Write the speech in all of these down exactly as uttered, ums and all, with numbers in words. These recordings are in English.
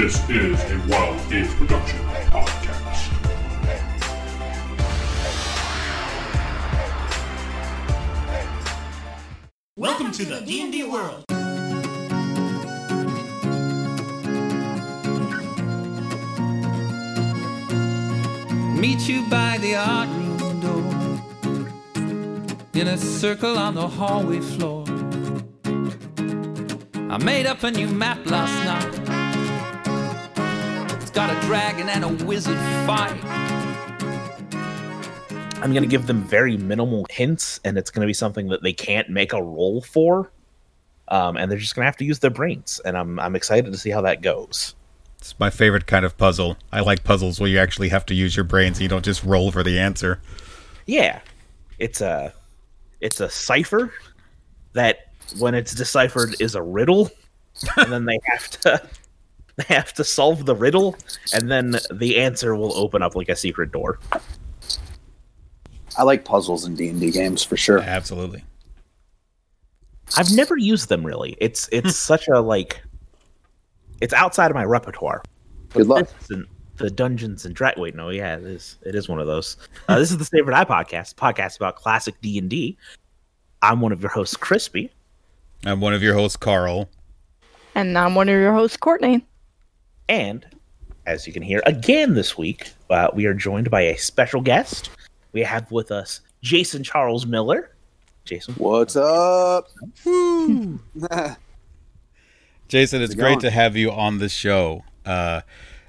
This is a Wild Games Production podcast. Welcome to the D and D world. Meet you by the art room door, in a circle on the hallway floor. I made up a new map last night. Got a dragon and a wizard fight. I'm going to give them very minimal hints, and it's going to be something that they can't make a roll for, um, and they're just going to have to use their brains, and I'm I'm excited to see how that goes. It's my favorite kind of puzzle. I like puzzles where you actually have to use your brains and you don't just roll for the answer. Yeah. It's a, it's a cipher that, when it's deciphered, is a riddle, and then they have to... They have to solve the riddle, and then the answer will open up like a secret door. I like puzzles in D and D games, for sure. Yeah, absolutely. I've never used them, really. It's it's such a, like... It's outside of my repertoire. Good luck. The Dungeons and Dragons... Wait, no, yeah, it is, it is one of those. Uh, this is the Save or Die podcast, podcast about classic D and D. I'm one of your hosts, Crispy. I'm one of your hosts, Carl. And I'm one of your hosts, Courtney. And, as you can hear again this week, uh, we are joined by a special guest. We have with us Jason Charles Miller. Jason. What's up? Woo. Jason, it's great going? to have you on the show. Uh,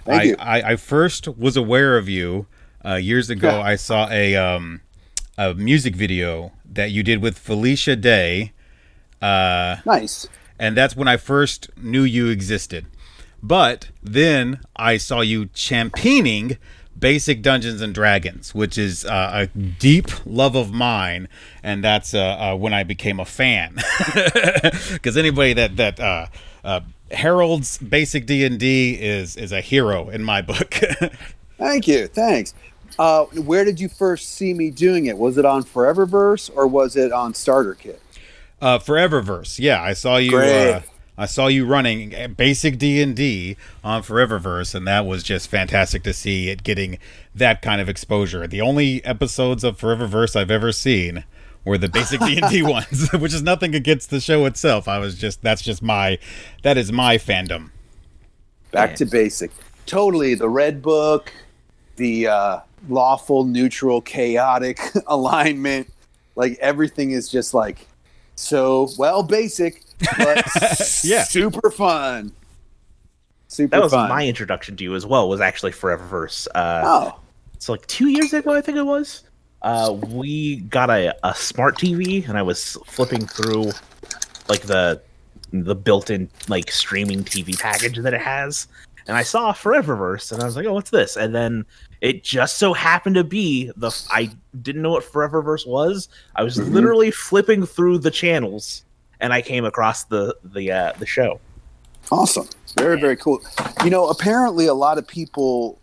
Thank I, you. I, I first was aware of you uh, years ago. Yeah. I saw a, um, a music video that you did with Felicia Day. Uh, nice. And that's when I first knew you existed. But then I saw you championing basic Dungeons and Dragons, which is uh, a deep love of mine, and that's uh, uh, when I became a fan. Because anybody that that uh, uh, heralds basic D and D is is a hero in my book. Thank you, thanks. Uh, where did you first see me doing it? Was it on Forever Verse or was it on Starter Kit? Uh, Forever Verse, yeah, I saw you. Great. Uh, I saw you running basic D and D on Forever Verse, and that was just fantastic to see it getting that kind of exposure. The only episodes of Forever Verse I've ever seen were the basic D and D ones, which is nothing against the show itself. I was just that's just my that is my fandom. Back to basic. Totally, the Red Book, the uh, lawful, neutral, chaotic alignment, like everything is just like so well basic. But yeah, super fun. Super that was fun. My introduction to you as well was actually Forever Verse. Uh, oh, it's so like two years ago, I think it was. Uh, we got a, a smart T V, and I was flipping through like the the built-in like streaming T V package that it has, and I saw Forever Verse, and I was like, oh, what's this? And then it just so happened to be the I didn't know what Forever Verse was. I was mm-hmm. literally flipping through the channels. And I came across the the uh, the show. Awesome, very very cool. You know, apparently a lot of people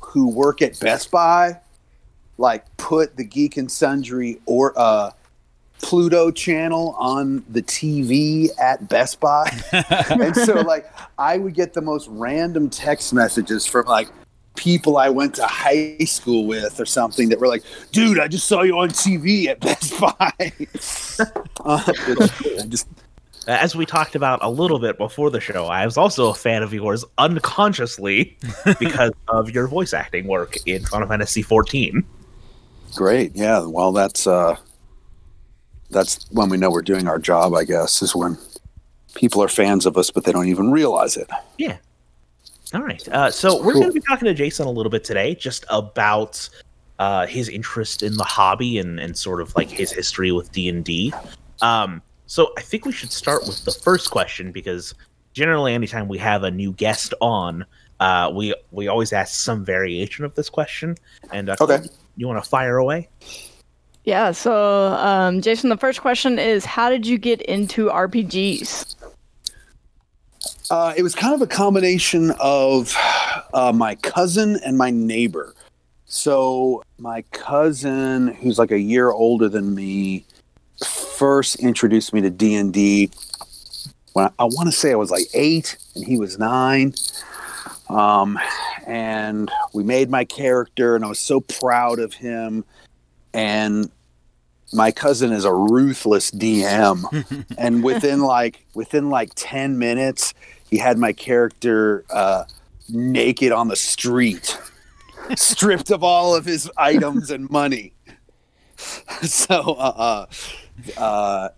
who work at Best Buy like put the Geek and Sundry or uh, Pluto channel on the T V at Best Buy, and so like I would get the most random text messages from like people I went to high school with or something that were like, dude, I just saw you on T V at Best Buy. uh, just... As we talked about a little bit before the show, I was also a fan of yours unconsciously because of your voice acting work in Final Fantasy fourteen. Great. Yeah. Well, that's, uh, that's when we know we're doing our job, I guess, is when people are fans of us, but they don't even realize it. Yeah. All right, uh, so we're cool. going to be talking to Jason a little bit today just about uh, his interest in the hobby and, and sort of like his history with D and D. Um, so I think we should start with the first question because generally anytime we have a new guest on, uh, we we always ask some variation of this question. And uh, okay. You want to fire away? Yeah, so um, Jason, the first question is, how did you get into R P Gs? Uh, it was kind of a combination of uh, my cousin and my neighbor. So my cousin, who's like a year older than me, first introduced me to D and D when I, I want to say I was like eight and he was nine. Um, and we made my character, and I was so proud of him. And my cousin is a ruthless D M, and within like within like ten minutes, he had my character uh, naked on the street, stripped of all of his items and money. So uh, uh,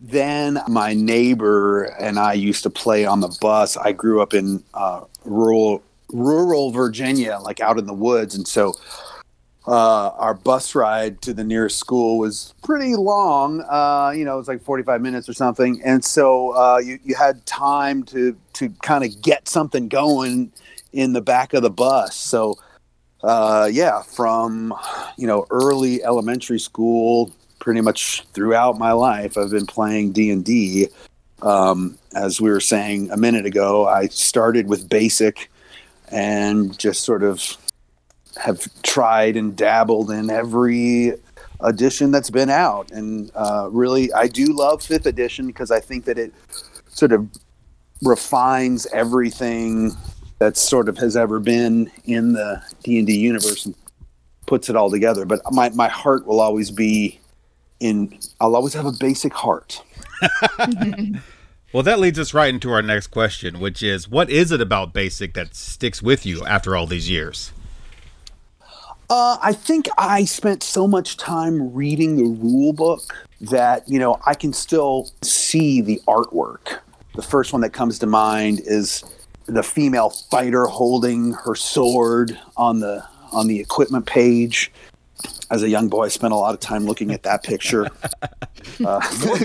then my neighbor and I used to play on the bus. I grew up in uh, rural rural Virginia, like out in the woods, and so. Uh, our bus ride to the nearest school was pretty long. Uh, you know, it was like forty-five minutes or something. And so uh, you, you had time to, to kind of get something going in the back of the bus. So, uh, yeah, from, you know, early elementary school, pretty much throughout my life, I've been playing D and D. Um, as we were saying a minute ago, I started with basic and just sort of have tried and dabbled in every edition that's been out. And uh, really, I do love fifth edition because I think that it sort of refines everything that sort of has ever been in the D and D universe and puts it all together. But my, my heart will always be in, I'll always have a basic heart. Well, that leads us right into our next question, which is, what is it about basic that sticks with you after all these years? Uh, I think I spent so much time reading the rule book that, you know, I can still see the artwork. The first one that comes to mind is the female fighter holding her sword on the on the equipment page. As a young boy, I spent a lot of time looking at that picture. Uh,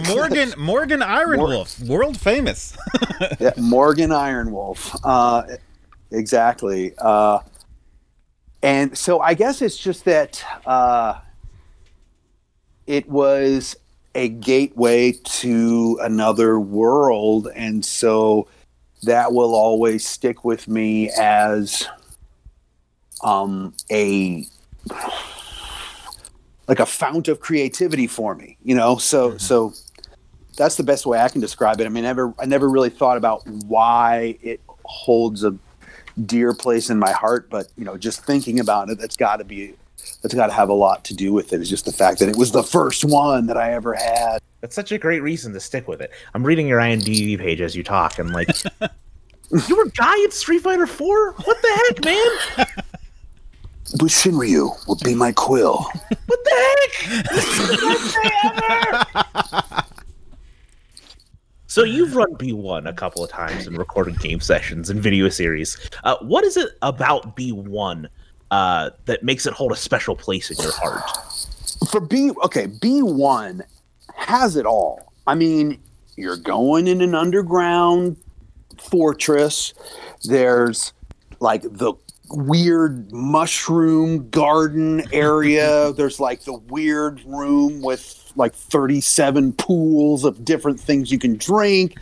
Morgan Morgan Ironwolf, Mor- world famous. Yeah, Morgan Ironwolf. Uh, exactly. Uh And so I guess it's just that uh, it was a gateway to another world. And so that will always stick with me as um, a, like a fount of creativity for me, you know? So, mm-hmm. so that's the best way I can describe it. I mean, I never, I never really thought about why it holds a dear place in my heart, but you know, just thinking about it, that's got to be, that's got to have a lot to do with it. It's just the fact that it was the first one that I ever had. That's such a great reason to stick with it. I'm reading your IMDb page as you talk, and like, you were a guy in Street Fighter four? What the heck, man? Bushinryu will be my quill. What the heck? This is the best day ever. So you've run B one a couple of times and recorded game sessions and video series. Uh, what is it about B one uh, that makes it hold a special place in your heart? For B, okay, B one has it all. I mean, you're going in an underground fortress. There's like the weird mushroom garden area. There's like the weird room with like thirty-seven pools of different things you can drink.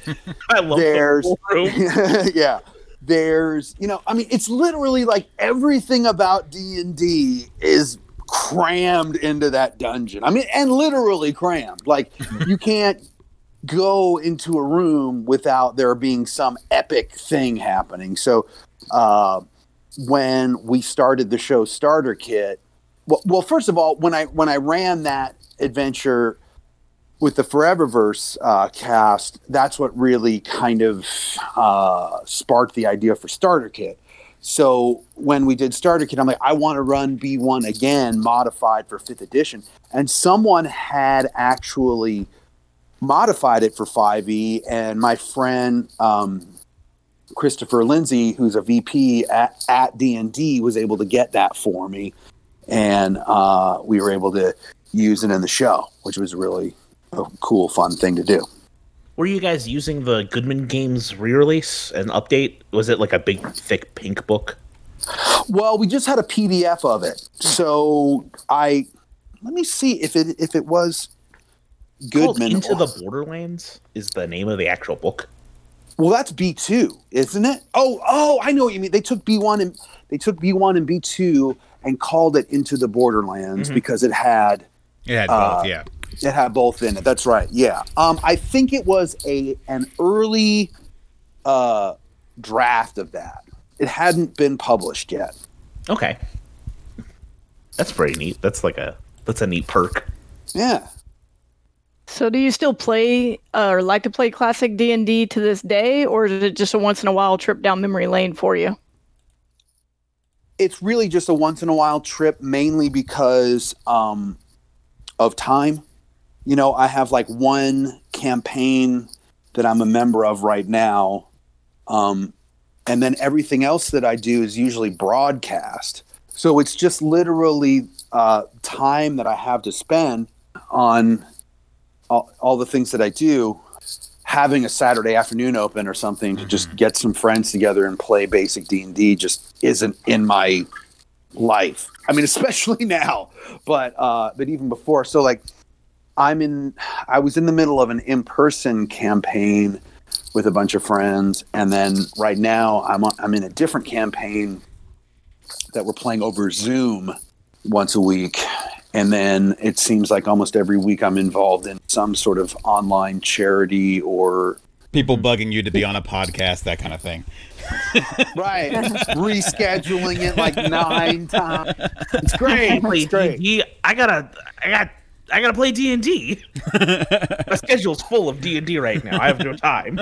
I love there's, that yeah. There's, you know, I mean, it's literally like everything about D and D is crammed into that dungeon. I mean, and literally crammed. Like, you can't go into a room without there being some epic thing happening. So uh, when we started the show Starter Kit, well, well first of all, when I when I ran that adventure with the Forever Verse uh, cast, that's what really kind of uh, sparked the idea for Starter Kit. So when we did Starter Kit, I'm like, I want to run B one again, modified for fifth edition. And someone had actually modified it for five E, and my friend um, Christopher Lindsay, who's a V P at, at D and D, was able to get that for me. And uh, we were able to use it in the show, which was really a cool, fun thing to do. Were you guys using the Goodman Games re-release and update? Was it like a big, thick pink book? Well, we just had a P D F of it. So I let me see if it if it was Goodman. Into the Borderlands is the name of the actual book. Well, that's B two, isn't it? Oh, oh, I know what you mean. They took B one and they took B one and B two and called it Into the Borderlands, mm-hmm. because it had It had both, uh, yeah. It had both in it. That's right. Yeah. Um, I think it was a an early uh, draft of that. It hadn't been published yet. Okay. That's pretty neat. That's like a that's a neat perk. Yeah. So do you still play uh, or like to play classic D and D to this day, or is it just a once in a while trip down memory lane for you? It's really just a once in a while trip, mainly because um, of time. You know, I have like one campaign that I'm a member of right now. Um, and then everything else that I do is usually broadcast. So it's just literally uh, time that I have to spend on all, all the things that I do, having a Saturday afternoon open or something to just get some friends together and play basic D and D just isn't in my life. I mean, especially now, but uh, but even before. So like I'm in, I was in the middle of an in-person campaign with a bunch of friends. And then right now I'm on, I'm in a different campaign that we're playing over Zoom once a week. And then it seems like almost every week I'm involved in some sort of online charity or... People bugging you to be on a podcast, that kind of thing. Right. Rescheduling it like nine times. It's great. It's great. I gotta... I gotta... I gotta play D and D. My schedule's full of D and D right now. I have no time.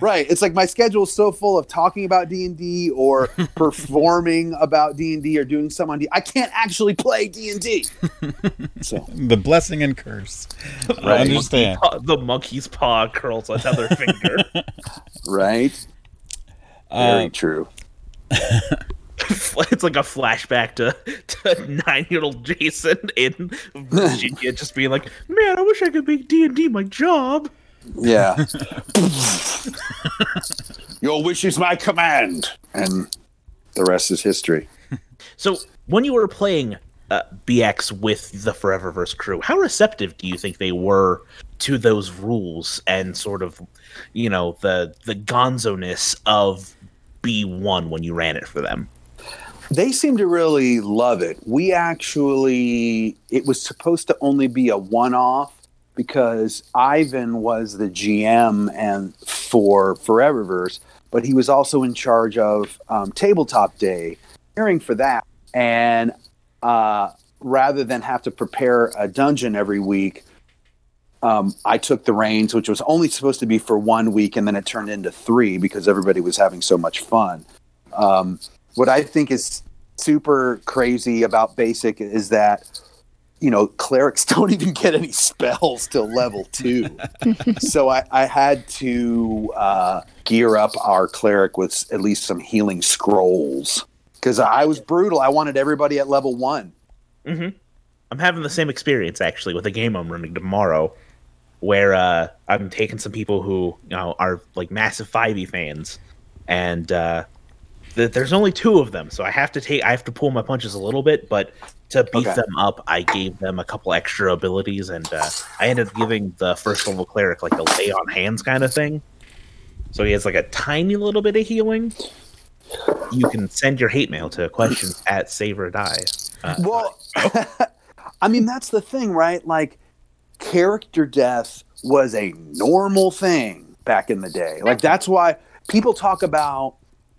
Right. It's like my schedule's so full of talking about D and D or performing about D and D or doing some on D. I can't actually play D and D. So the blessing and curse. Right. I understand. The monkey's paw, the monkey's paw curls another finger. Right. Very uh, true. It's like a flashback to, to nine-year-old Jason in Virginia just being like, man, I wish I could make D and D my job. Yeah. Your wish is my command. And the rest is history. So when you were playing uh, B X with the Forever Verse crew, how receptive do you think they were to those rules and sort of, you know, the, the gonzo-ness of B one when you ran it for them? They seem to really love it. We actually, it was supposed to only be a one-off because Ivan was the G M and for Forever Verse, but he was also in charge of um, Tabletop Day, preparing for that. And uh, rather than have to prepare a dungeon every week, um, I took the reins, which was only supposed to be for one week, and then it turned into three because everybody was having so much fun. Um, What I think is super crazy about Basic is that, you know, clerics don't even get any spells till level two. So I, I had to uh, gear up our cleric with at least some healing scrolls because I was brutal. I wanted everybody at level one. Mm-hmm. I'm having the same experience, actually, with a game I'm running tomorrow where uh, I'm taking some people who, you know, are like massive five E fans and... uh There's only two of them, so I have to take. I have to pull my punches a little bit, but to beef okay. them up, I gave them a couple extra abilities, and uh, I ended up giving the first level cleric like a lay on hands kind of thing. So he has like a tiny little bit of healing. You can send your hate mail to questions at Save or Die. Uh, well, I mean that's the thing, right? Like character death was a normal thing back in the day. Like that's why people talk about.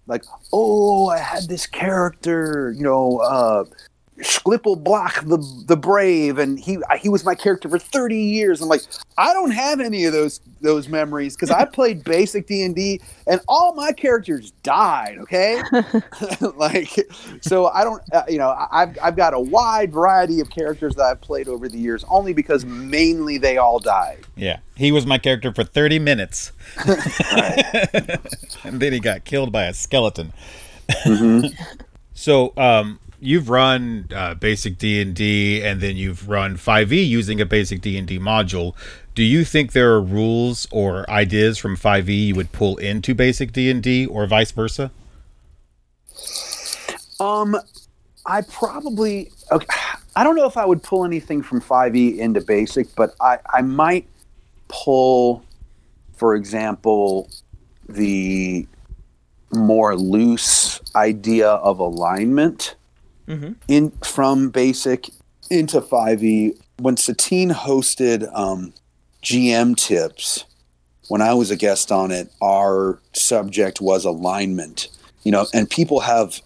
Like, oh, I had this character, you know, uh, Schlippelblock the the Brave, and he he was my character for thirty years. I'm like, I don't have any of those those memories because I played basic D and D, and all my characters died. Okay, like, so I don't, uh, you know, I've I've got a wide variety of characters that I've played over the years, only because mainly they all died. Yeah, he was my character for thirty minutes, and then he got killed by a skeleton. Mm-hmm. So, um. You've run uh, basic D and D, and then you've run five E using a basic D and D module. Do you think there are rules or ideas from five E you would pull into basic D and D, or vice versa? Um, I probably okay, I don't know if I would pull anything from five E into basic, but I, I might pull, for example, the more loose idea of alignment. Mm-hmm. In from basic into five E. When Satine hosted um, G M Tips, when I was a guest on it, our subject was alignment, you know, and people have,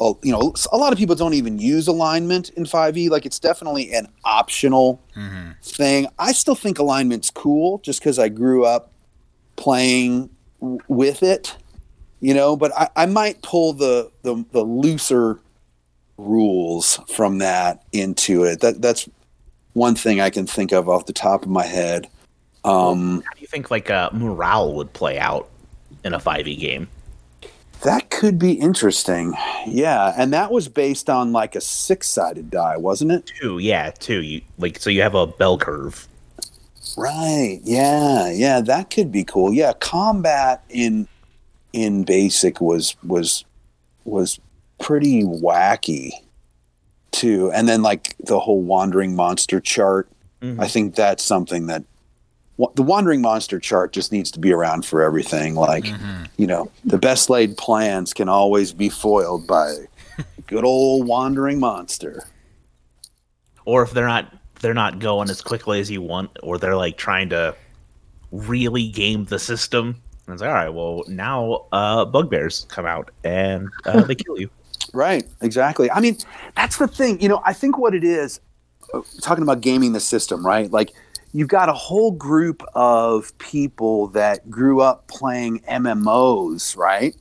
you know, a lot of people don't even use alignment in five E. Like, it's definitely an optional mm-hmm. thing. I still think alignment's cool just because I grew up playing w- with it, you know, but I, I might pull the, the, the looser rules from that into it. That That's one thing I can think of off the top of my head. Um, How do you think, like, uh, morale would play out in a five E game? That could be interesting. Yeah, and that was based on, like, a six-sided die, wasn't it? Two, yeah, two. You, like, so you have a bell curve. Right, yeah, yeah, that could be cool. Yeah, combat in in Basic was was was pretty wacky, too. And then, like, the whole wandering monster chart, mm-hmm. I think that's something that... The wandering monster chart just needs to be around for everything. Like, mm-hmm. you know, the best laid plans can always be foiled by good old wandering monster. Or if they're not, they're not going as quickly as you want, or they're like trying to really game the system. And it's like, all right, well now, uh, bugbears come out and uh, they kill you. Right. Exactly. I mean, that's the thing, you know, I think what it is, talking about gaming the system, right? Like, you've got a whole group of people that grew up playing M M Os, right?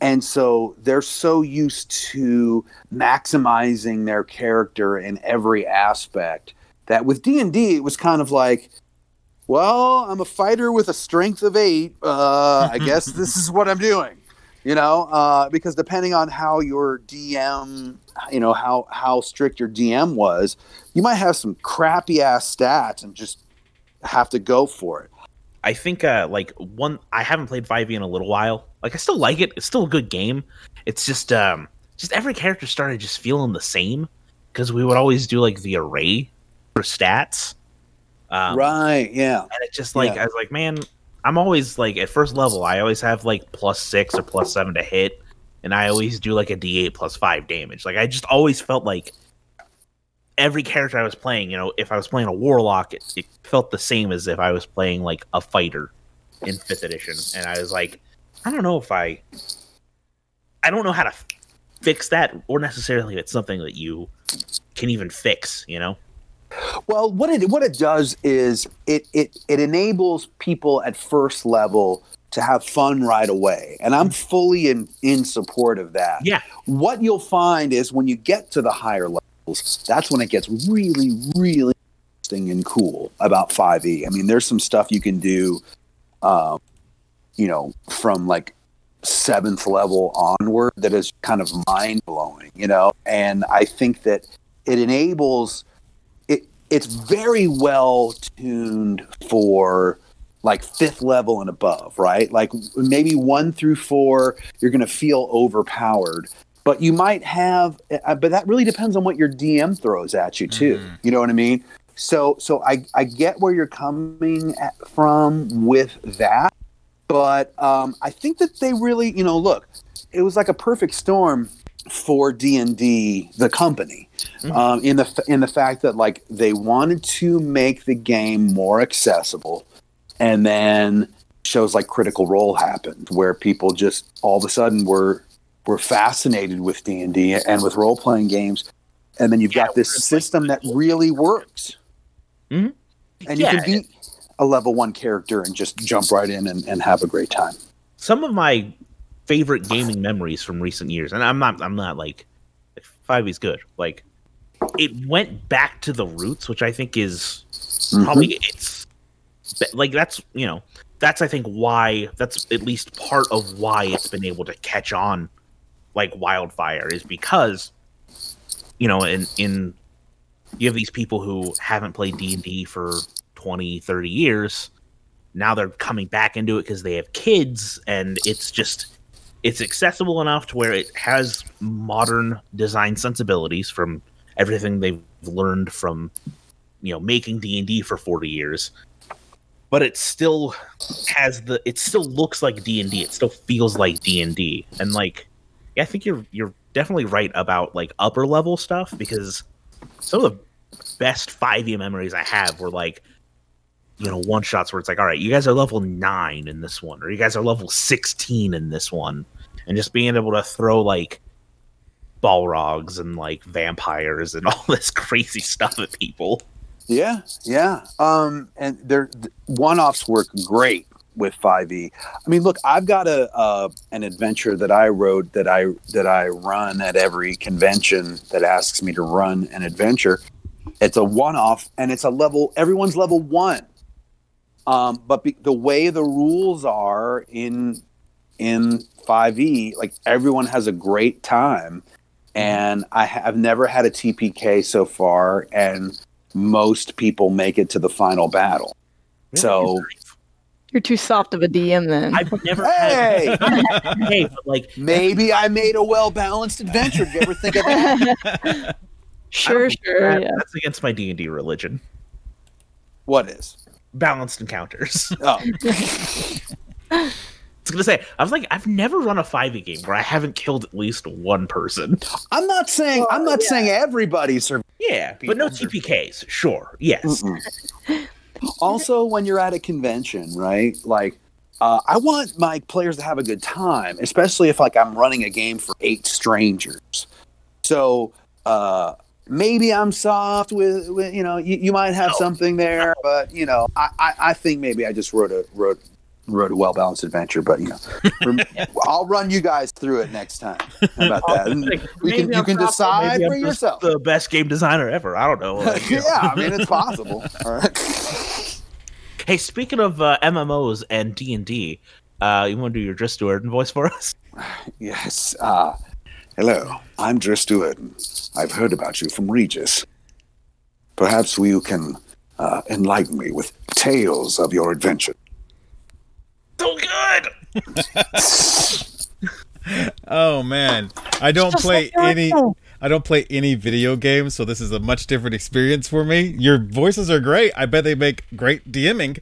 And so they're so used to maximizing their character in every aspect that with D and D, it was kind of like, well, I'm a fighter with a strength of eight. Uh, I guess this is what I'm doing, you know? Uh, because depending on how your D M, you know, how, how strict your D M was, you might have some crappy-ass stats and just have to go for it. I think uh like one I haven't played five E in a little while. Like, I still like it. It's still a good game. It's just um just every character started just feeling the same, because we would always do like the array for stats. Um, right, yeah. And it's just like yeah. I was like, man, I'm always like at first level I always have like plus six or plus seven to hit, and I always do like a D eight plus five damage. Like, I just always felt like every character I was playing, you know, if I was playing a warlock, it, it felt the same as if I was playing like a fighter in fifth edition. And I was like, I don't know if I, I don't know how to f- fix that, or necessarily if it's something that you can even fix, you know? Well, what it what it does is it it it enables people at first level to have fun right away. And I'm fully in, in support of that. Yeah. What you'll find is when you get to the higher level, that's when it gets really, really interesting and cool about five E. I mean, there's some stuff you can do, um, you know, from like seventh level onward that is kind of mind blowing, you know? And I think that it enables it, it's very well tuned for like fifth level and above, right? Like maybe one through four, you're going to feel overpowered. But you might have, but that really depends on what your D M throws at you too. Mm. You know what I mean? So, so I, I get where you're coming at, from with that, but um, I think that they really, you know, look, it was like a perfect storm for D and D, the company, mm-hmm. um, in the in the fact that like they wanted to make the game more accessible, and then shows like Critical Role happened, where people just all of a sudden were. We're fascinated with D and D and with role-playing games, and then you've yeah, got this system that really works. Mm-hmm. And yeah, you can be a level one character and just jump right in and, and have a great time. Some of my favorite gaming memories from recent years, and I'm not, I'm not like five E's good. Like, it went back to the roots, which I think is probably mm-hmm. it's like that's you know that's I think why that's at least part of why it's been able to catch on like wildfire, is because, you know, in in you have these people who haven't played D and D for twenty, thirty years. Now they're coming back into it because they have kids, and it's just, it's accessible enough to where it has modern design sensibilities from everything they've learned from, you know, making D and D for forty years. But it still has the, it still looks like D and D. It still feels like D and D. And like, yeah, I think you're you're definitely right about like upper level stuff, because some of the best five E memories I have were like you know, one shots where it's like, all right, you guys are level nine in this one, or you guys are level sixteen in this one, and just being able to throw like Balrogs and like vampires and all this crazy stuff at people. Yeah, yeah. Um, and their one-offs work great with five E. I mean, look, I've got a uh, an adventure that I wrote that I that I run at every convention that asks me to run an adventure. It's a one-off, and it's a level. Everyone's level one. Um, but be, the way the rules are in in five E, like everyone has a great time, and I ha- I've never had a T P K so far, and most people make it to the final battle. Really? So you're too soft of a D M then. I've never hey! had hey, but like maybe I made a well-balanced adventure. Do you ever think of that? Sure, sure. That, yeah. That's against my D and D religion. What is? Balanced encounters. Oh. I was going to say, I was like, I've never run a five E game where I haven't killed at least one person. I'm not saying, I'm not yeah. saying everybody survives. Yeah, but no T P Ks. Sure. Yes. Also, when you're at a convention, right? Like, uh, I want my players to have a good time, especially if like I'm running a game for eight strangers. So, uh, maybe I'm soft with, with you know, you, you might have no. something there, but you know, I, I, I think maybe I just wrote a, wrote, Wrote a well-balanced adventure, but you know, I'll run you guys through it next time. How about that? Like, we can, you can decide for yourself. The best game designer ever. I don't know. Like, yeah, I mean, it's possible. All right. Hey, speaking of uh, M M Os and D and D, uh, you want to do your Drizzt Do'Urden voice for us? Yes. Uh, hello, I'm Drizzt Do'Urden. I've heard about you from Regis. Perhaps you can uh, enlighten me with tales of your adventure. So good. Oh man, I don't play any I don't play any video games, so this is a much different experience for me. Your voices are great. I bet they make great DMing.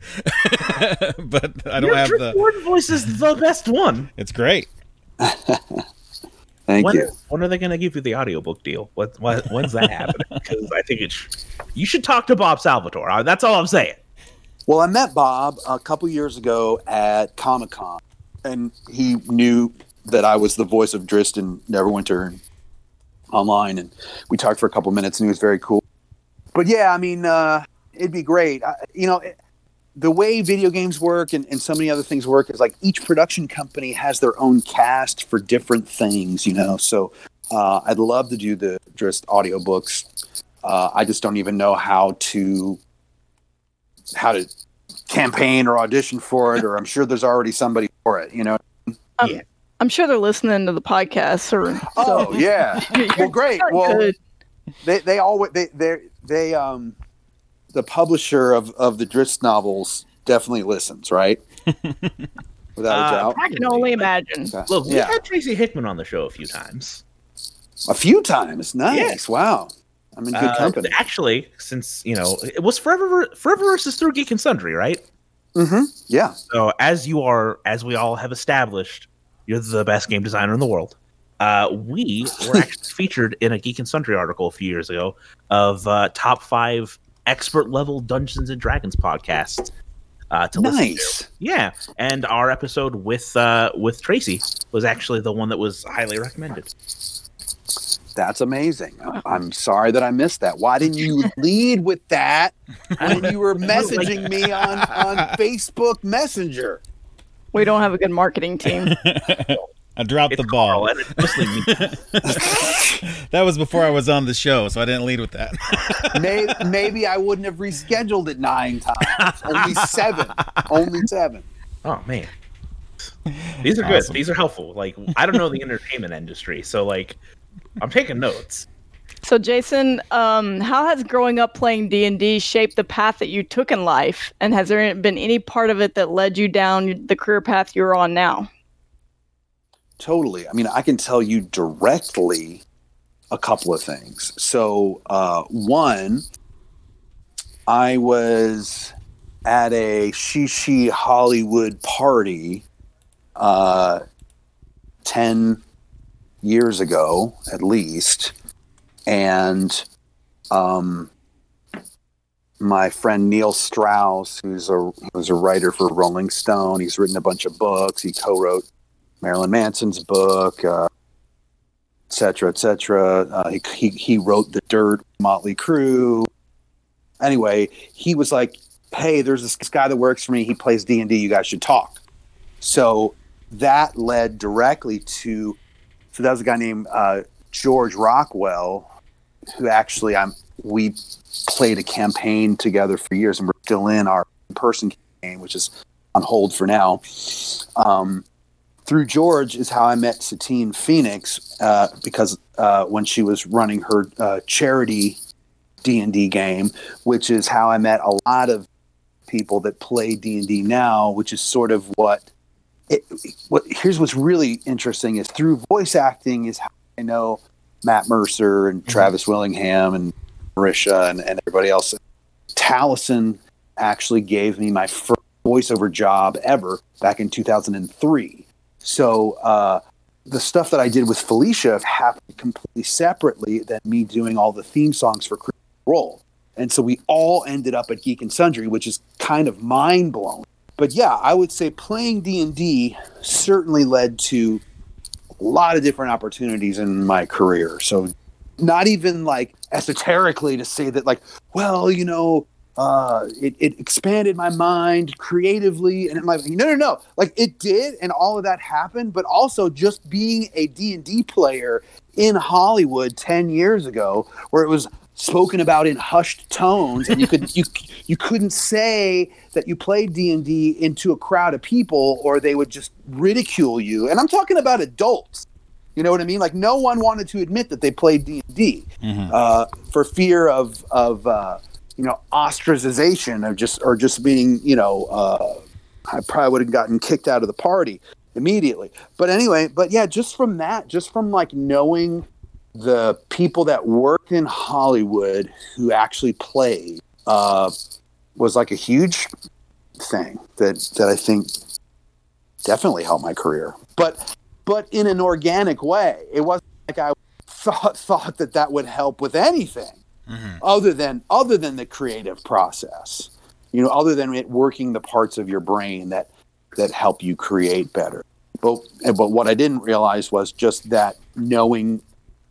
But I don't Your have the Your voice is the best one. It's great. Thank when, you. When are they going to give you the audiobook deal? What, what when's that happening? Cuz I think it's you should talk to Bob Salvatore. That's all I'm saying. Well, I met Bob a couple years ago at Comic Con, and he knew that I was the voice of Drizzt in Neverwinter Online, and we talked for a couple minutes, and he was very cool. But yeah, I mean, uh, it'd be great. I, you know, it, the way video games work and, and so many other things work is like each production company has their own cast for different things, you know. So uh, I'd love to do the Drizzt audiobooks. Uh, I just don't even know how to... how to campaign or audition for it, or I'm sure there's already somebody for it, you know? Um, yeah. I'm sure they're listening to the podcast. Or, oh, so. Yeah. Well, great. Well, they, they always, they, they, they, um, the publisher of, of the Drizzt novels definitely listens, right? Without a doubt. Uh, I can only imagine. Okay. Look, we yeah. had Tracy Hickman on the show a few times. A few times? Nice. Yeah. Wow. I'm in good uh, company. Actually, since, you know, it was Forever Forever Verse is through Geek and Sundry, right? Mm-hmm. Yeah. So as you are, as we all have established, you're the best game designer in the world. Uh, we were actually featured in a Geek and Sundry article a few years ago of uh, top five expert level Dungeons and Dragons podcasts uh, to nice. listen to. Yeah. And our episode with uh, with Tracy was actually the one that was highly recommended. That's amazing. I'm sorry that I missed that. Why didn't you lead with that when you were messaging me on, on Facebook Messenger? We don't have a good marketing team. I dropped it's the ball. Carl, that was before I was on the show, so I didn't lead with that. maybe, maybe I wouldn't have rescheduled it nine times. Only seven. Only seven. Oh, man. These are awesome. Good. These are helpful. Like, I don't know the entertainment industry, so like... I'm taking notes. So, Jason, um, how has growing up playing D and D shaped the path that you took in life? And has there been any part of it that led you down the career path you're on now? Totally. I mean, I can tell you directly a couple of things. So, uh, one, I was at a Shishi Hollywood party uh, ten years ago at least, and um my friend Neil Strauss, who's a who's a writer for Rolling Stone. He's written a bunch of books. He co-wrote Marilyn Manson's book, uh, et cetera, et cetera. Uh, he, he, he wrote The Dirt, Mötley Crüe. Anyway, he was like, hey, there's this guy that works for me. He plays D and D. You guys should talk. So that led directly to, so that was a guy named uh, George Rockwell, who actually I'm we played a campaign together for years, and we're still in our in-person campaign, which is on hold for now. Um, through George is how I met Satine Phoenix, uh, because uh, when she was running her uh, charity D and D game, which is how I met a lot of people that play D and D now, which is sort of what it, what here's what's really interesting is through voice acting is how I know Matt Mercer and Travis mm-hmm. Willingham and Marisha and, and everybody else. Tallison actually gave me my first voiceover job ever back in two thousand three. So uh, the stuff that I did with Felicia happened completely separately than me doing all the theme songs for Critical Role. And so we all ended up at Geek and Sundry, which is kind of mind-blowing. But yeah, I would say playing D and D certainly led to a lot of different opportunities in my career. So not even like esoterically to say that like, well, you know, uh, it, it expanded my mind creatively. And I'm like, no, no, no. Like it did. And all of that happened, but also just being a D and D player in Hollywood ten years ago, where it was spoken about in hushed tones. And you could, you, you couldn't say that you played D and D into a crowd of people or they would just ridicule you. And I'm talking about adults. You know what I mean? Like no one wanted to admit that they played D and D mm-hmm. uh, for fear of, of uh, you know, ostracization or just, or just being, you know, uh, I probably would have gotten kicked out of the party immediately. But anyway, but yeah, just from that, just from like knowing the people that work in Hollywood who actually played uh, was like a huge thing that, that I think definitely helped my career. But But in an organic way, it wasn't like I thought thought that that would help with anything, mm-hmm. other than other than the creative process, you know, other than it working the parts of your brain that that help you create better. But but what I didn't realize was just that knowing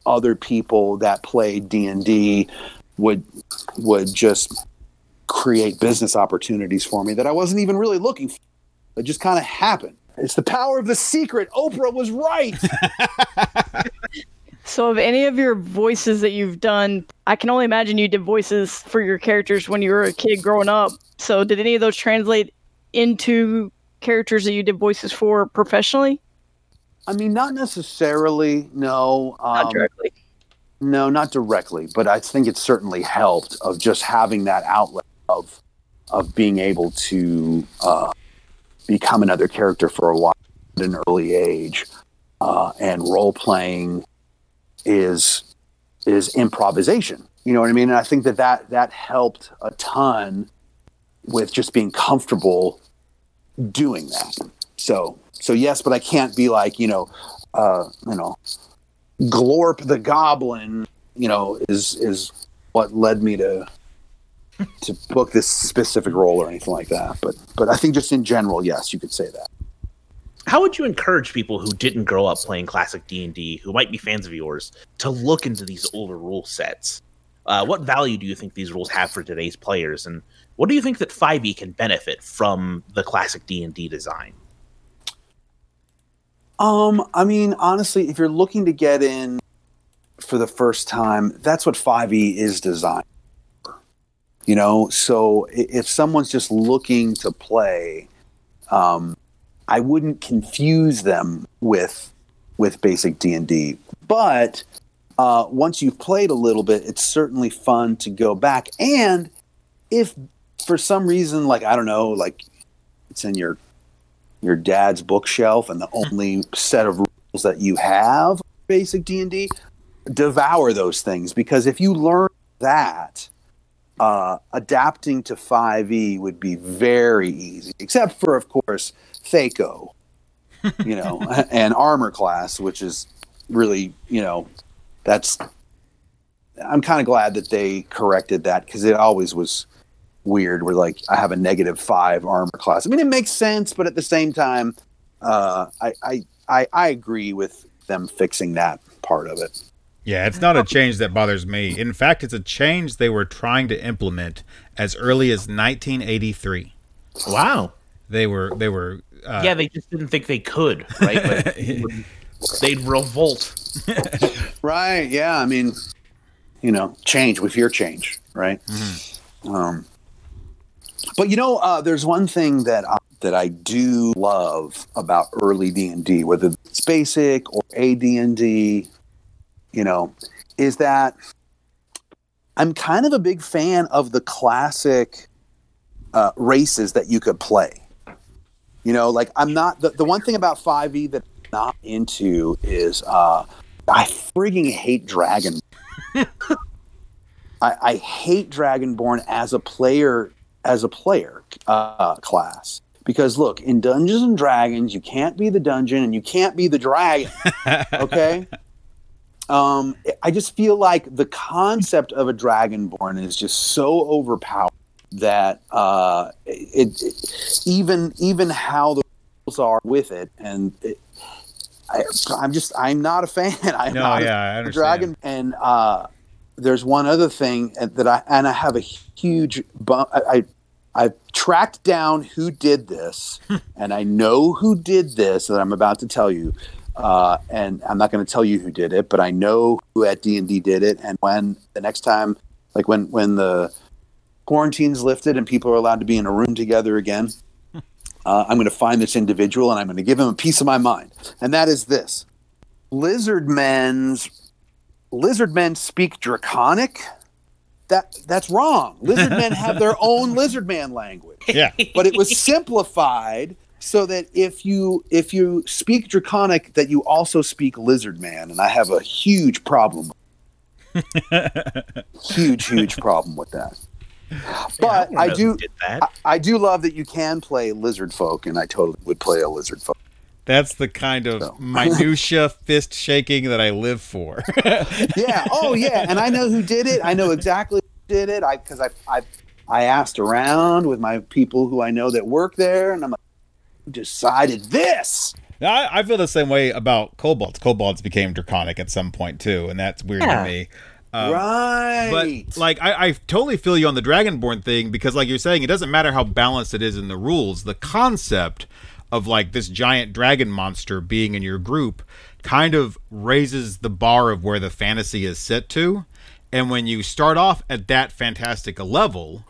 other people that play D and D would would just create business opportunities for me that I wasn't even really looking for. It just kind of happened. It's the power of the secret. Oprah was right. So of any of your voices that you've done, I can only imagine you did voices for your characters when you were a kid growing up. So did any of those translate into characters that you did voices for professionally? I mean, not necessarily, no. Um, not directly. No, not directly. But I think it certainly helped of just having that outlet of of being able to uh, become another character for a while at an early age. Uh, and role playing is, is improvisation. You know what I mean? And I think that, that that helped a ton with just being comfortable doing that. So, so yes, but I can't be like, you know, uh, you know, Glorp the Goblin, you know, is, is what led me to, to book this specific role or anything like that. But but I think just in general, yes, you could say that. How would you encourage people who didn't grow up playing classic D and D, who might be fans of yours, to look into these older rule sets? Uh, what value do you think these rules have for today's players? And what do you think that five e can benefit from the classic D and D design? Um, I mean, honestly, if you're looking to get in for the first time, that's what five e is designed. You know, so if someone's just looking to play, um, I wouldn't confuse them with with basic D and D. But uh, once you've played a little bit, it's certainly fun to go back. And if for some reason, like, I don't know, like it's in your your dad's bookshelf and the only set of rules that you have, basic D and D, devour those things. Because if you learn that... Uh, adapting to five e would be very easy, except for, of course, Thaco, you know, and armor class, which is really, you know, that's. I'm kind of glad that they corrected that because it always was weird where like I have a negative five armor class. I mean, it makes sense, but at the same time, uh, I, I I I agree with them fixing that part of it. Yeah, it's not a change that bothers me. In fact, it's a change they were trying to implement as early as nineteen eighty-three. Wow. They were they were uh, yeah, they just didn't think they could, right? Like, they'd revolt. Right, yeah, I mean, you know, change with your change, right? Mm-hmm. Um, but you know, uh, there's one thing that I, that I do love about early D and D, whether it's basic or A D and D, you know, is that I'm kind of a big fan of the classic uh, races that you could play. You know, like I'm not, the, the one thing about five E that I'm not into is uh, I frigging hate Dragonborn. I, I hate Dragonborn as a player, as a player uh, class. Because look, in Dungeons and Dragons, you can't be the dungeon and you can't be the dragon, okay? Um, I just feel like the concept of a Dragonborn is just so overpowered that uh, it, it even even how the rules are with it, and it, I, I'm just I'm not a fan. I'm no, not yeah, a I understand. Dragon. And uh, there's one other thing that I and I have a huge bump. I, I I tracked down who did this, and I know who did this that I'm about to tell you. Uh, and I'm not going to tell you who did it, but I know who at D and D did it. And when the next time, like when, when the quarantine's lifted and people are allowed to be in a room together again, uh, I'm going to find this individual and I'm going to give him a piece of my mind. And that is this. Lizard men's, lizard men speak Draconic. That that's wrong. Lizard men have their own lizard man language. Yeah. But it was simplified so that if you if you speak Draconic, that you also speak Lizard Man, and I have a huge problem, huge huge problem with that. But yeah, I, I do I, I do love that you can play Lizard Folk, and I totally would play a Lizard Folk. That's the kind of so. minutia fist shaking that I live for. Yeah, oh yeah, and I know who did it. I know exactly who did it. I because I I I asked around with my people who I know that work there, and I'm like, decided this. Now, I, I feel the same way about kobolds. Kobolds became Draconic at some point too, and that's weird yeah. to me. Um, right. But like, I, I totally feel you on the Dragonborn thing because, like you're saying, it doesn't matter how balanced it is in the rules. The concept of like this giant dragon monster being in your group kind of raises the bar of where the fantasy is set to, and when you start off at that fantastic level,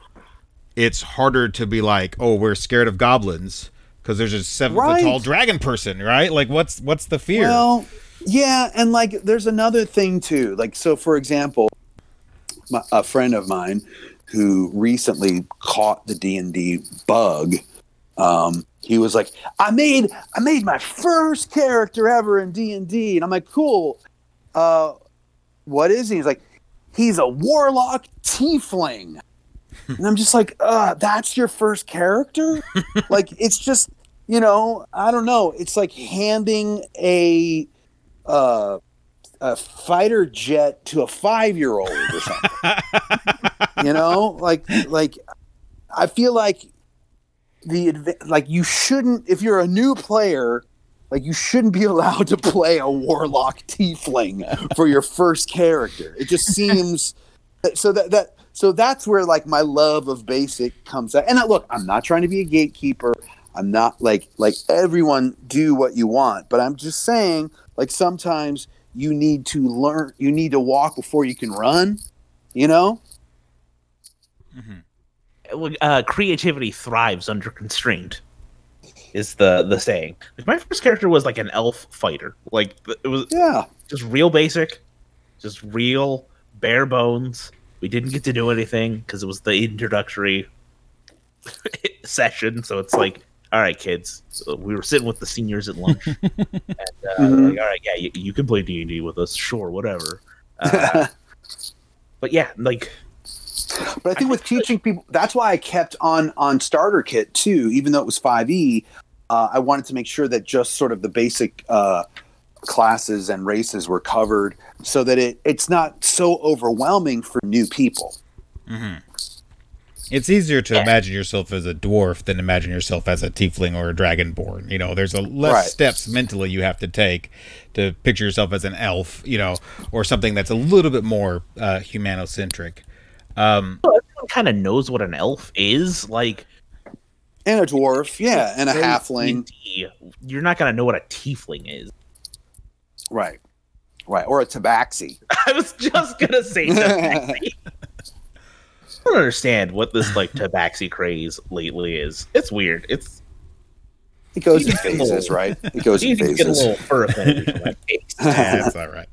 it's harder to be like, oh, we're scared of goblins. Because there's a seven-foot-tall right. dragon person, right? Like, what's what's the fear? Well, yeah, and, like, there's another thing, too. Like, so, for example, my, a friend of mine who recently caught the D and D bug, um, he was like, I made I made my first character ever in D and D. And I'm like, cool. Uh, what is he? He's like, he's a warlock tiefling. And I'm just like, uh, that's your first character? Like, it's just, you know, I don't know. It's like handing a uh, a fighter jet to a five-year-old or something. You know, like, like I feel like the like you shouldn't, if you're a new player, like you shouldn't be allowed to play a warlock tiefling for your first character. It just seems so that that. So that's where, like, my love of basic comes out. And, I, look, I'm not trying to be a gatekeeper. I'm not, like, like everyone do what you want. But I'm just saying, like, sometimes you need to learn. You need to walk before you can run, you know? Mm-hmm. Uh, creativity thrives under constraint is the, the saying. My first character was, like, an elf fighter. Like, it was yeah. just real basic, just real bare bones. We didn't get to do anything because it was the introductory session. So it's like, all right, kids. So we were sitting with the seniors at lunch. and uh, mm-hmm. Like, all right, yeah, you, you can play D and D with us. Sure, whatever. Uh, but yeah, like. But I think I, with teaching people, that's why I kept on on Starter Kit too, even though it was five E. Uh, I wanted to make sure that just sort of the basic uh, classes and races were covered so that it, it's not so overwhelming for new people. Mm-hmm. It's easier to yeah. imagine yourself as a dwarf than imagine yourself as a tiefling or a dragonborn. You know, there's a less right. steps mentally you have to take to picture yourself as an elf, you know, or something that's a little bit more uh, humanocentric. Um, well, everyone kind of knows what an elf is, like, and a dwarf, yeah, and a halfling. D and D. You're not gonna know what a tiefling is, right? Right, or a tabaxi. I was just gonna say tabaxi. I don't understand what this like tabaxi craze lately is. It's weird. It's it goes in phases, little, right? It goes in phases. Get a little fur offended. That's all right.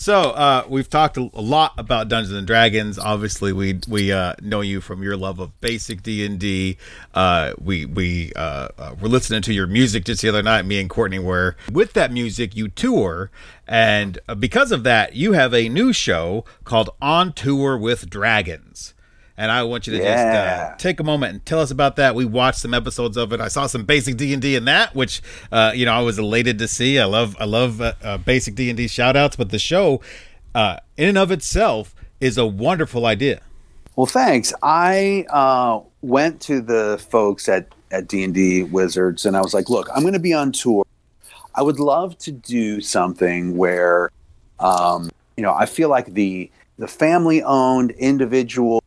So uh, we've talked a lot about Dungeons and Dragons. Obviously, we we uh, know you from your love of basic D and D. Uh, we we uh, uh, were listening to your music just the other night. Me and Courtney were. With that music, you tour, and because of that, you have a new show called On Tour with Dragons. And I want you to yeah. just uh, take a moment and tell us about that. We watched some episodes of it. I saw some basic D and D in that, which, uh, you know, I was elated to see. I love I love uh, uh, basic D and D shout outs. But the show uh, in and of itself is a wonderful idea. Well, thanks. I uh, went to the folks at, at D and D Wizards and I was like, look, I'm going to be on tour. I would love to do something where, um, you know, I feel like the the family owned individual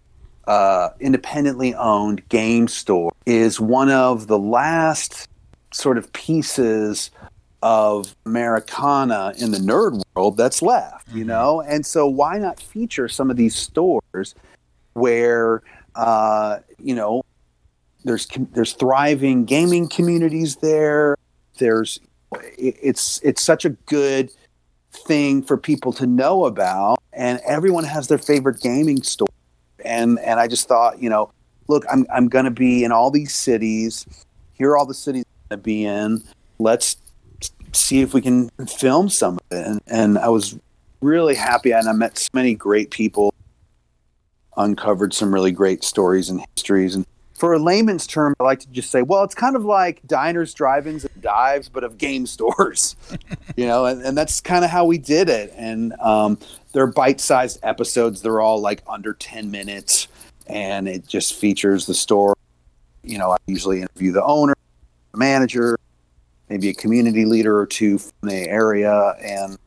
uh independently owned game store is one of the last sort of pieces of Americana in the nerd world that's left, you know? And so why not feature some of these stores where, uh, you know, there's there's thriving gaming communities there. There's it's it's such a good thing for people to know about, and everyone has their favorite gaming store. And and I just thought, you know, look, I'm I'm going to be in all these cities. Here are all the cities I'm going to be in. Let's see if we can film some of it. And, and I was really happy. And I met so many great people, uncovered some really great stories and histories. And for a layman's term, I like to just say, well, it's kind of like diners, drive-ins, and dives, but of game stores, you know, and, and that's kind of how we did it. And um, they're bite-sized episodes. They're all like under ten minutes, and it just features the store. You know, I usually interview the owner, the manager, maybe a community leader or two from the area. And,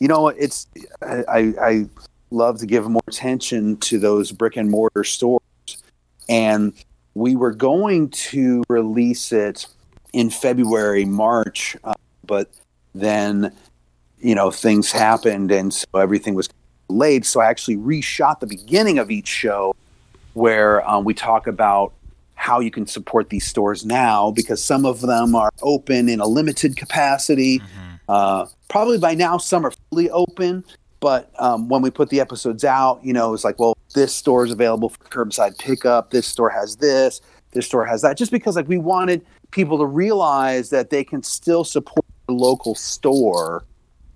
you know, it's I, I, I love to give more attention to those brick-and-mortar stores. And we were going to release it in February, March, uh, but then, you know, things happened, and so everything was delayed. So I actually reshot the beginning of each show where um, we talk about how you can support these stores now, because some of them are open in a limited capacity. Mm-hmm. Uh, probably by now some are fully open. But um, when we put the episodes out, you know, it's like, well, this store is available for curbside pickup. This store has this. This store has that. Just because, like, we wanted people to realize that they can still support the local store.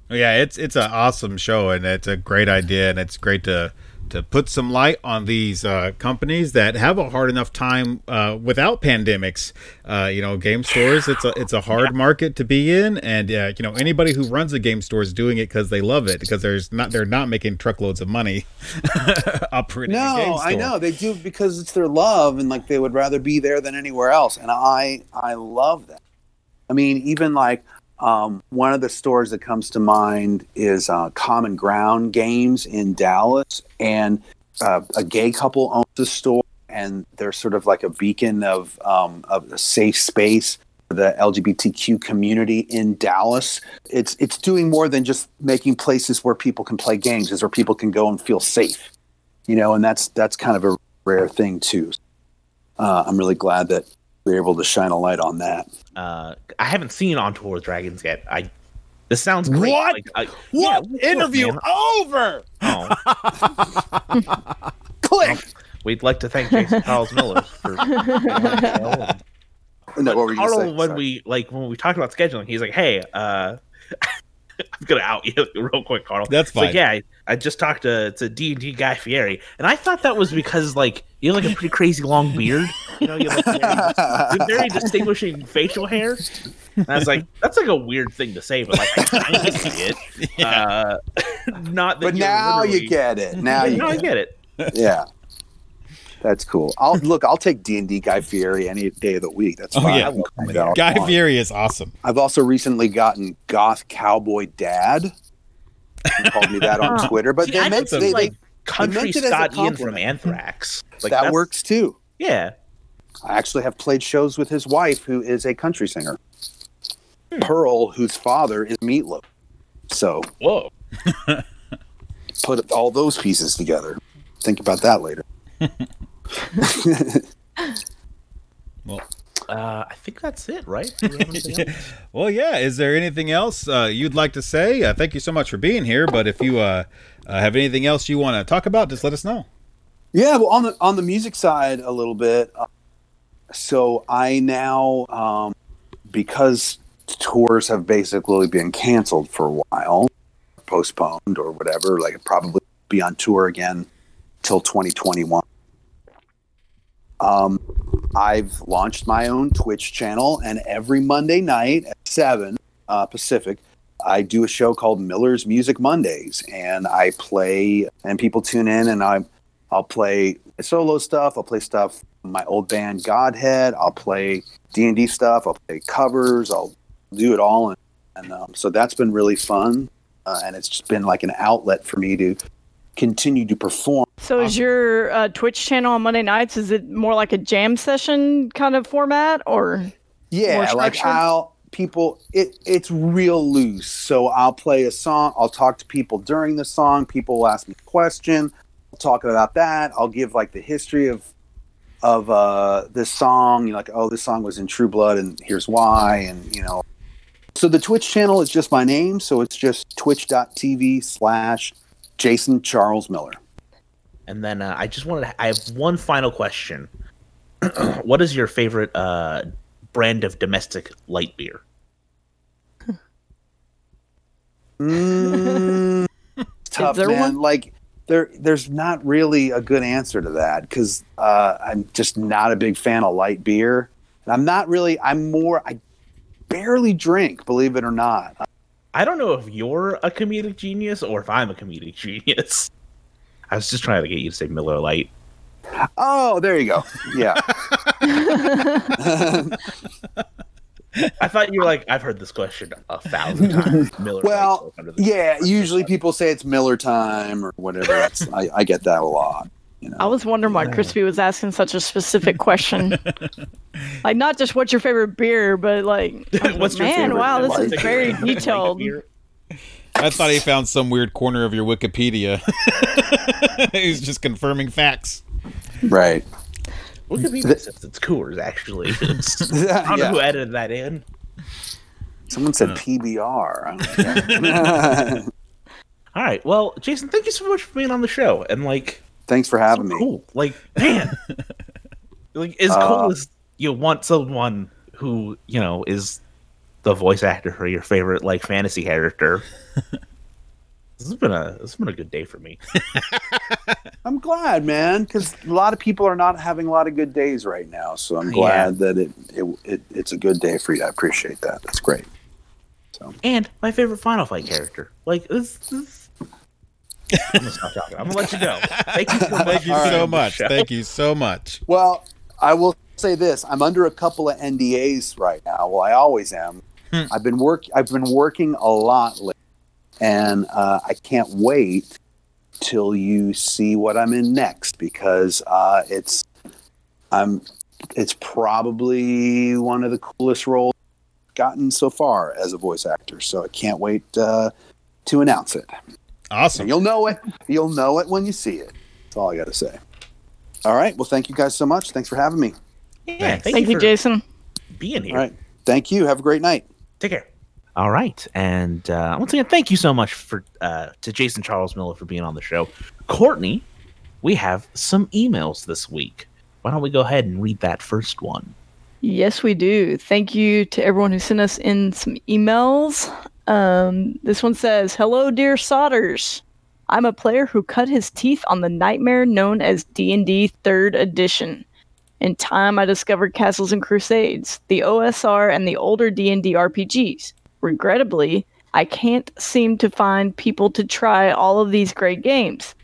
Yeah, it's it's an awesome show, and it's a great idea, and it's great to to put some light on these uh, companies that have a hard enough time uh, without pandemics. Uh, you know, game stores, it's a it's a hard market to be in, and uh, you know, anybody who runs a game store is doing it because they love it, because there's not they're not making truckloads of money operating. No, a game store. I know they do, because it's their love, and like they would rather be there than anywhere else, and I I love that. I mean, even like. Um, one of the stores that comes to mind is uh, Common Ground Games in Dallas, and uh, a gay couple owns the store, and they're sort of like a beacon of, um, of a safe space for the L G B T Q community in Dallas. It's it's doing more than just making places where people can play games. It's where people can go and feel safe, you know, and that's that's kind of a rare thing too. Uh, I'm really glad that we're able to shine a light on that. Uh, I haven't seen On Tour with Dragons yet. I. This sounds great. What? Like, I, what? Yeah, interview look, over. Oh. Click. Well, we'd like to thank Jason Charles Miller for. No, what were you Carl, when Sorry. we like when we talked about scheduling, he's like, "Hey, uh, I'm gonna out you real quick, Carl." That's fine. So, yeah, I, I just talked to it's a D and D guy Fieri, and I thought that was because like. You have like a pretty crazy long beard. You know, you have like very, very distinguishing facial hair. And I was like, that's like a weird thing to say, but like I kind of see it. Yeah. Uh, not that. But now you get it. Now you now get, I get it. it. Yeah. That's cool. I'll look. I'll take D and D Guy Fieri any day of the week. That's oh, fine. Yeah. I Guy Fieri is awesome. I've also recently gotten Goth Cowboy Dad. He called me that on Twitter, but See, they I meant they, like they, country they Scott Ian from Anthrax. Like that works too. Yeah, I actually have played shows with his wife, who is a country singer. Hmm. Pearl, whose father is Meatloaf. So whoa, put all those pieces together. Think about that later. Well, uh, I think that's it, right? Do we have anything else? Well, yeah. Is there anything else uh, you'd like to say? Uh, thank you so much for being here. But if you uh, uh, have anything else you want to talk about, just let us know. Yeah. Well, on the on the music side, a little bit. Uh, so I now, um, because tours have basically been canceled for a while, postponed or whatever. Like, I'd probably be on tour again till twenty twenty-one. Um, I've launched my own Twitch channel, and every Monday night at seven uh, Pacific, I do a show called Miller's Music Mondays, and I play, and people tune in, and I, I'll play solo stuff. I'll play stuff from my old band Godhead. I'll play D and D stuff. I'll play covers. I'll do it all, and, and um, so that's been really fun, uh, and it's just been like an outlet for me to continue to perform. So is your uh, Twitch channel on Monday nights, is it more like a jam session kind of format, or yeah, like how people it it's real loose. So I'll play a song, I'll talk to people during the song, people will ask me a question, I'll talk about that, I'll give like the history of of uh this song, you know, like, oh, this song was in True Blood and here's why, and you know. So the Twitch channel is just my name, so it's just twitch.tv slash Jason Charles Miller. And then uh, I just wanted to, I have one final question. What is your favorite uh, brand of domestic light beer? Mm, tough, there man. One? Like, there, there's not really a good answer to that, because uh, I'm just not a big fan of light beer. And I'm not really, I'm more, I barely drink, believe it or not. I don't know if you're a comedic genius or if I'm a comedic genius. I was just trying to get you to say Miller Lite. Oh, there you go. Yeah. I thought you were like, I've heard this question a thousand times. Miller well, Lite, yeah, usually people say it's Miller time or whatever. That's, I, I get that a lot. You know? I was wondering why yeah. Crispy was asking such a specific question. Like, not just what's your favorite beer, but like, what's like your man, wow, this is very detailed. I thought he found some weird corner of your Wikipedia. He's just confirming facts. Right. Wikipedia says it's Coors, actually. I don't yeah. know who edited that in. Someone said uh. P B R. I don't know. All right. Well, Jason, thank you so much for being on the show. And, like, thanks for having so me. Cool. Like, man. Like, as uh, cool as you want someone who, you know, is the voice actor for your favorite, like, fantasy character. This has been a this has been a good day for me. I'm glad, man, because a lot of people are not having a lot of good days right now. So I'm glad yeah. that it, it it it's a good day for you. I appreciate that. That's great. So. And my favorite Final Fight character. Like, this, this... I'm gonna stop talking. I'm gonna let you go. Thank you so much. Thank you so much. Thank you so much. Well, I will say this: I'm under a couple of N D As right now. Well, I always am. Hmm. I've been work. I've been working a lot lately, and uh, I can't wait till you see what I'm in next, because uh, it's I'm it's probably one of the coolest roles I've gotten so far as a voice actor. So I can't wait uh, to announce it. Awesome! And you'll know it. You'll know it when you see it. That's all I got to say. All right. Well, thank you guys so much. Thanks for having me. Yeah. Thanks. Thank, thank you, you Jason. Being here. All right. Thank you. Have a great night. Take care. All right. And uh, once again, thank you so much for uh, to Jason Charles Miller for being on the show. Courtney, we have some emails this week. Why don't we go ahead and read that first one? Yes, we do. Thank you to everyone who sent us in some emails. Um, this one says, hello, dear Sodders. I'm a player who cut his teeth on the nightmare known as D and D third edition. In time, I discovered Castles and Crusades, the O S R, and the older D and D R P Gs. Regrettably, I can't seem to find people to try all of these great games.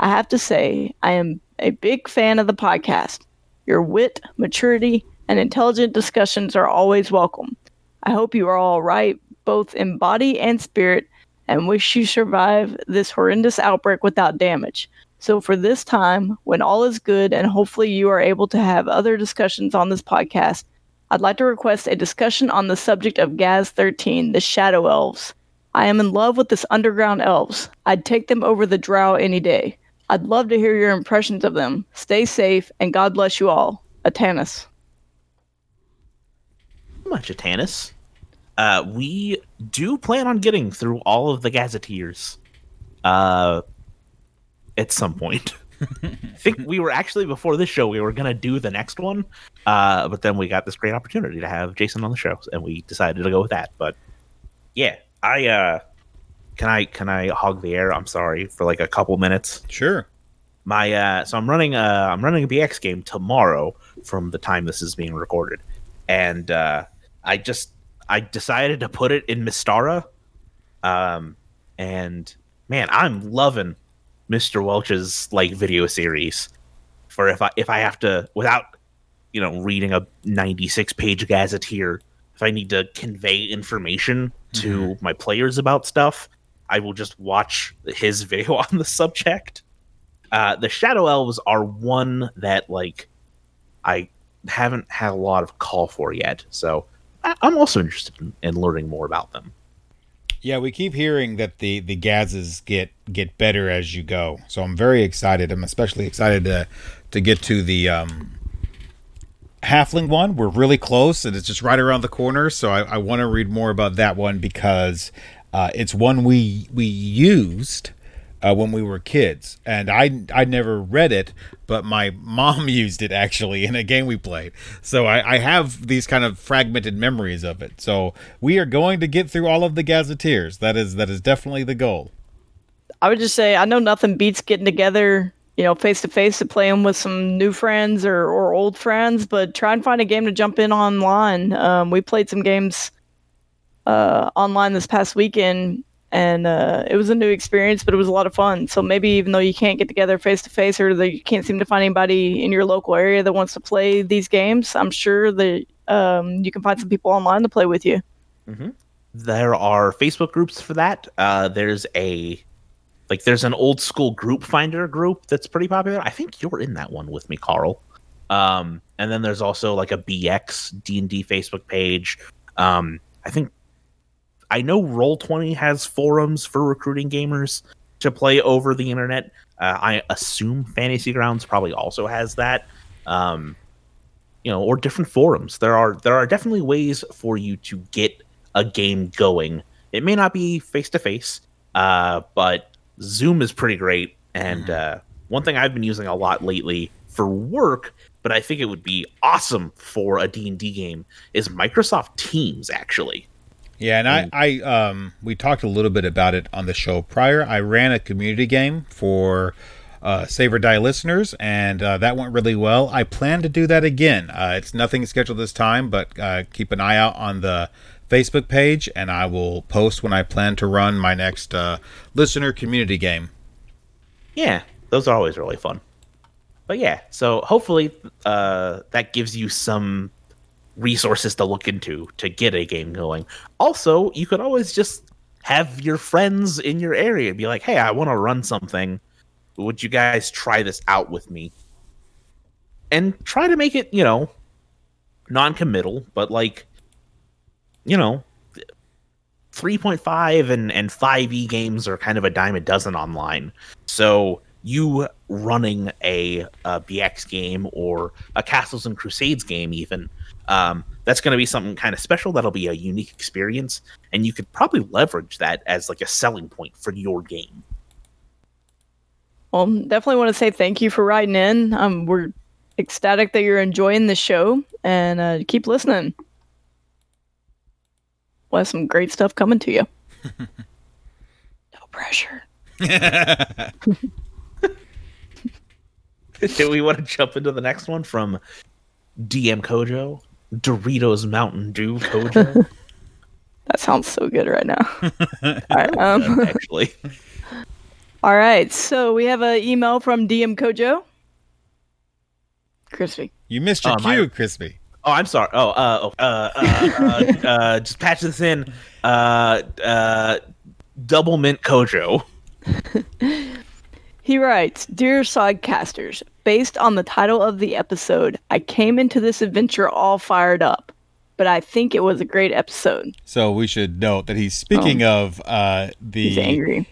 I have to say, I am a big fan of the podcast. Your wit, maturity, and intelligent discussions are always welcome. I hope you are all right, both in body and spirit, and wish you survive this horrendous outbreak without damage. So for this time, when all is good and hopefully you are able to have other discussions on this podcast, I'd like to request a discussion on the subject of Gaz thirteen, the Shadow Elves. I am in love with this underground elves. I'd take them over the drow any day. I'd love to hear your impressions of them. Stay safe, and God bless you all. Atanas. Much Atanas. Uh, we do plan on getting through all of the gazetteers. Uh... At some point. I think we were actually, before this show, we were going to do the next one. Uh, but then we got this great opportunity to have Jason on the show, and we decided to go with that. But yeah, I uh, can I can I hog the air? I'm sorry, for like a couple minutes. Sure. My uh, so I'm running uh, I'm running a B X game tomorrow from the time this is being recorded, and uh, I just I decided to put it in Mystara, um, and man, I'm loving Mister Welch's like video series for if I if I have to, without, you know, reading a ninety-six page gazetteer, if I need to convey information to mm-hmm. my players about stuff, I will just watch his video on the subject. Uh, the Shadow Elves are one that like I haven't had a lot of call for yet, so I- I'm also interested in, in learning more about them. Yeah, we keep hearing that the the Gazes get get better as you go. So I'm very excited. I'm especially excited to to get to the um, Halfling one. We're really close, and it's just right around the corner. So I, I want to read more about that one because uh, it's one we we used uh, when we were kids, and I I never read it, but my mom used it actually in a game we played. So I, I have these kind of fragmented memories of it. So we are going to get through all of the gazetteers. That is that is definitely the goal. I would just say I know nothing beats getting together, you know, face to face to play them with some new friends or, or old friends, but try and find a game to jump in online. Um, we played some games uh, online this past weekend. And uh, it was a new experience, but it was a lot of fun. So maybe even though you can't get together face-to-face or that you can't seem to find anybody in your local area that wants to play these games, I'm sure that um, you can find some people online to play with you. Mm-hmm. There are Facebook groups for that. Uh, there's a like there's an old school group finder group that's pretty popular. I think you're in that one with me, Carl. Um, and then there's also like a B X D and D Facebook page. Um, I think... I know Roll twenty has forums for recruiting gamers to play over the internet. Uh, I assume Fantasy Grounds probably also has that, um, you know, or different forums. There are there are definitely ways for you to get a game going. It may not be face-to-face, uh, but Zoom is pretty great. And uh, one thing I've been using a lot lately for work, but I think it would be awesome for a D and D game, is Microsoft Teams, actually. Yeah, and I, I um, we talked a little bit about it on the show prior. I ran a community game for uh, Save or Die listeners, and uh, that went really well. I plan to do that again. Uh, it's nothing scheduled this time, but uh, keep an eye out on the Facebook page, and I will post when I plan to run my next uh, listener community game. Yeah, those are always really fun. But yeah, so hopefully uh, that gives you some resources to look into to get a game going. Also, you could always just have your friends in your area be like, hey, I want to run something. Would you guys try this out with me? And try to make it, you know, non-committal, but like, you know, three point five and, and five E games are kind of a dime a dozen online. So you running a, a B X game or a Castles and Crusades game even, Um, that's going to be something kind of special. That'll be a unique experience, and you could probably leverage that as like a selling point for your game. Well, definitely want to say thank you for writing in. Um, we're ecstatic that you're enjoying the show, and uh, keep listening. We'll have some great stuff coming to you. No pressure. Do we want to jump into the next one from D M Kojo? Doritos Mountain Dew Kojo. That sounds so good right now. All right, um, actually. All right, so we have an email from D M Kojo. Crispy. You missed your oh, cue, my... Crispy. Oh, I'm sorry. Oh, uh, oh, uh, uh, uh, uh, just patch this in. Uh, uh, Double Mint Kojo. He writes, "Dear Sodcasters, based on the title of the episode, I came into this adventure all fired up, but I think it was a great episode." So we should note that he's speaking oh. of uh, the... He's angry.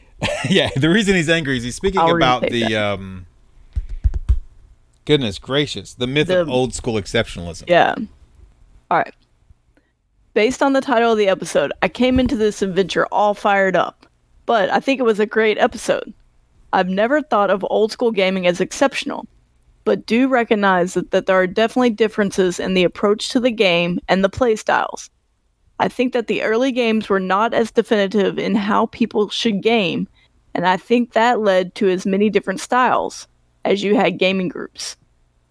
Yeah, the reason he's angry is he's speaking I'll about the... Um, goodness gracious, the myth the, of old school exceptionalism. Yeah. All right. "Based on the title of the episode, I came into this adventure all fired up, but I think it was a great episode. I've never thought of old school gaming as exceptional, but do recognize that, that there are definitely differences in the approach to the game and the play styles. I think that the early games were not as definitive in how people should game, and I think that led to as many different styles as you had gaming groups.